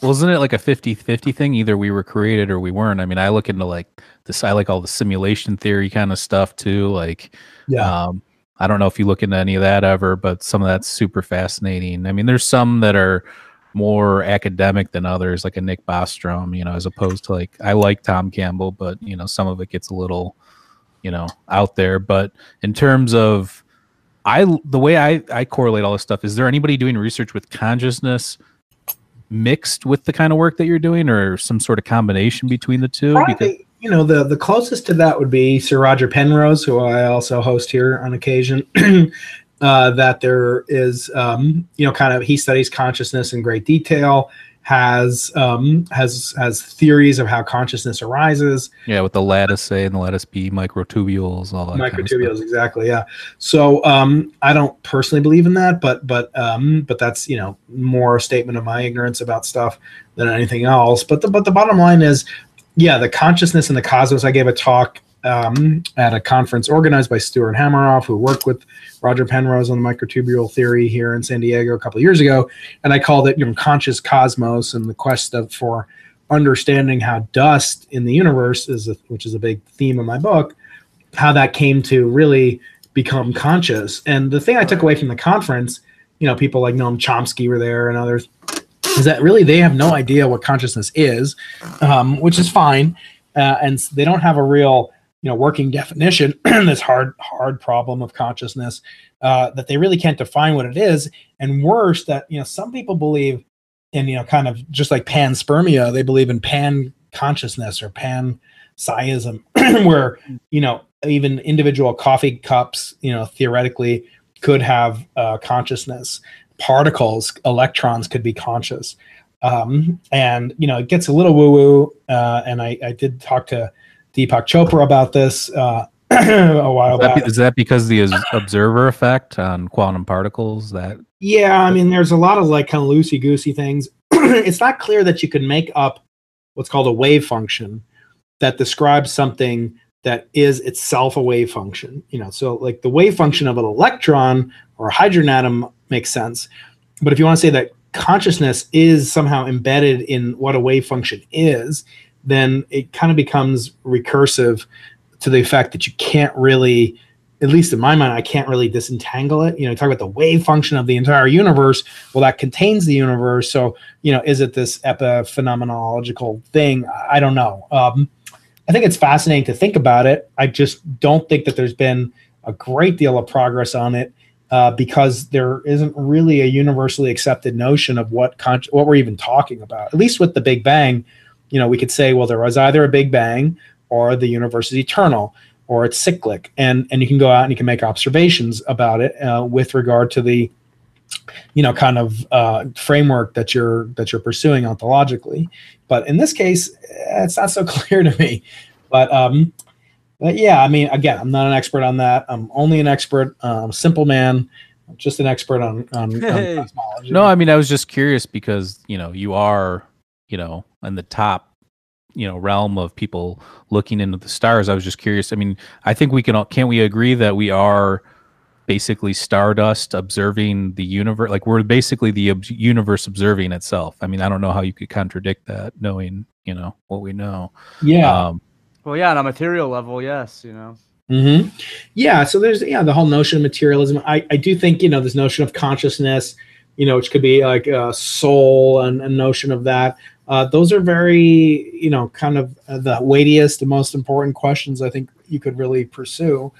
Well, isn't it like a 50-50 thing? Either we were created or we weren't. I mean, I look into like this, I like all the simulation theory kind of stuff too. Like, yeah. I don't know if you look into any of that ever, but some of that's super fascinating. I mean, there's some that are more academic than others, like a Nick Bostrom, you know, as opposed to like, I like Tom Campbell, but you know, some of it gets a little, you know, out there. But in terms of, the way I correlate all this stuff, is there anybody doing research with consciousness mixed with the kind of work that you're doing, or some sort of combination between the two? Probably, you know, the closest to that would be Sir Roger Penrose, who I also host here on occasion, that there is, you know, kind of, he studies consciousness in great detail, has theories of how consciousness arises. Yeah, with the lattice A and the lattice B, microtubules, all that. Microtubules, exactly. Yeah. So I don't personally believe in that, but that's, you know, more a statement of my ignorance about stuff than anything else. But the bottom line is, yeah, the consciousness and the cosmos. I gave a talk at a conference organized by Stuart Hameroff, who worked with Roger Penrose on the microtubule theory here in San Diego a couple of years ago. And I called it, you know, Conscious Cosmos and the quest for understanding how dust in the universe, which is a big theme of my book, how that came to really become conscious. And the thing I took away from the conference, you know, people like Noam Chomsky were there and others, is that really they have no idea what consciousness is, which is fine. And they don't have a real, you know, working definition, this hard problem of consciousness, that they really can't define what it is. And worse, that, you know, some people believe in, you know, kind of just like panspermia, they believe in pan consciousness or panpsyism, where, you know, even individual coffee cups, you know, theoretically could have consciousness. Particles, electrons could be conscious. And, you know, it gets a little woo-woo. And I did talk to Deepak Chopra about this a while back. Is that because the observer effect on quantum particles? That yeah, I mean, there's a lot of like kind of loosey-goosey things. It's not clear that you can make up what's called a wave function that describes something that is itself a wave function. You know, so like the wave function of an electron or a hydrogen atom makes sense. But if you want to say that consciousness is somehow embedded in what a wave function is, then it kind of becomes recursive to the effect that you can't really, at least in my mind, I can't really disentangle it. You know, talk about the wave function of the entire universe. Well, that contains the universe. So, you know, is it this epiphenomenological thing? I don't know. I think it's fascinating to think about it. I just don't think that there's been a great deal of progress on it because there isn't really a universally accepted notion of what we're even talking about. At least with the Big Bang, you know, we could say, well, there was either a Big Bang or the universe is eternal or it's cyclic. And you can go out and you can make observations about it with regard to the, you know, kind of framework that you're pursuing ontologically. But in this case, it's not so clear to me. But yeah, I mean, again, I'm not an expert on that. I'm only an expert, simple man, just an expert on cosmology. No, I mean, I was just curious because, you know, you are, you know, in the top, you know, realm of people looking into the stars. I was just curious. I mean, I think we can't we agree that we are basically stardust observing the universe? Like we're basically the universe observing itself. I mean, I don't know how you could contradict that knowing, you know, what we know. Yeah. Well, yeah. On a material level. Yes. You know? Mm-hmm. Yeah. So there's, yeah, the whole notion of materialism. I do think, you know, this notion of consciousness, you know, which could be like a soul and a notion of that. Those are very, you know, kind of the weightiest, the most important questions I think you could really pursue.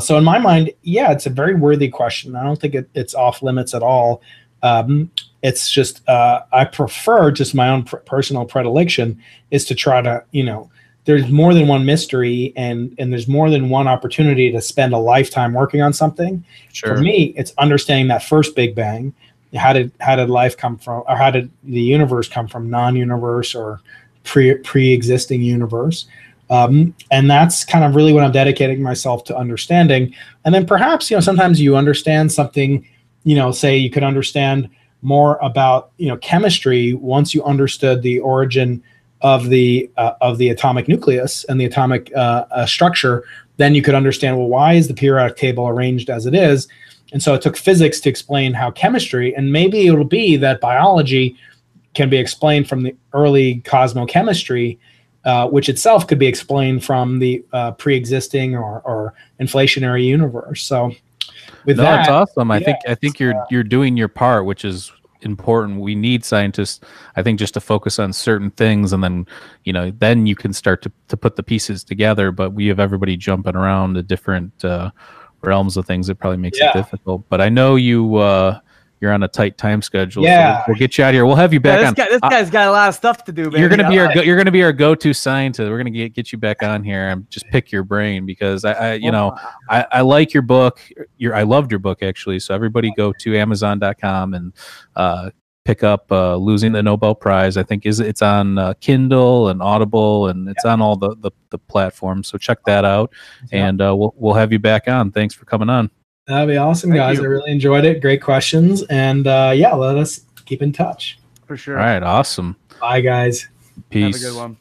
So in my mind, yeah, it's a very worthy question. I don't think it's off limits at all. It's just I prefer just my own personal predilection is to try to, you know, there's more than one mystery and there's more than one opportunity to spend a lifetime working on something. Sure. For me, it's understanding that first Big Bang. How did life come from, or how did the universe come from non-universe or pre-existing universe? And that's kind of really what I'm dedicating myself to understanding. And then perhaps, you know, sometimes you understand something, you know, say you could understand more about, you know, chemistry once you understood the origin of the atomic nucleus and the atomic structure. Then you could understand, well, why is the periodic table arranged as it is? And so it took physics to explain how chemistry, and maybe it'll be that biology can be explained from the early cosmochemistry, which itself could be explained from the pre-existing or inflationary universe. So with that, it's awesome. Yeah, I think you're doing your part, which is important. We need scientists, I think, just to focus on certain things, and then, you know, then you can start to put the pieces together. But we have everybody jumping around to different realms of things. It probably makes it difficult. But I know you're on a tight time schedule. Yeah, so we'll get you out of here. We'll have you back on. This guy's got a lot of stuff to do, baby. You're gonna be you're gonna be our go-to scientist. We're gonna get you back on here and just pick your brain, because I like your book. I loved your book, actually. So everybody go to Amazon.com and pick up Losing the Nobel Prize. I think it's on Kindle and Audible, and it's on all the platforms. So check that out, and we'll have you back on. Thanks for coming on. That'd be awesome, guys. I really enjoyed it. Great questions. And yeah, let us keep in touch. For sure. All right. Awesome. Bye, guys. Peace. Have a good one.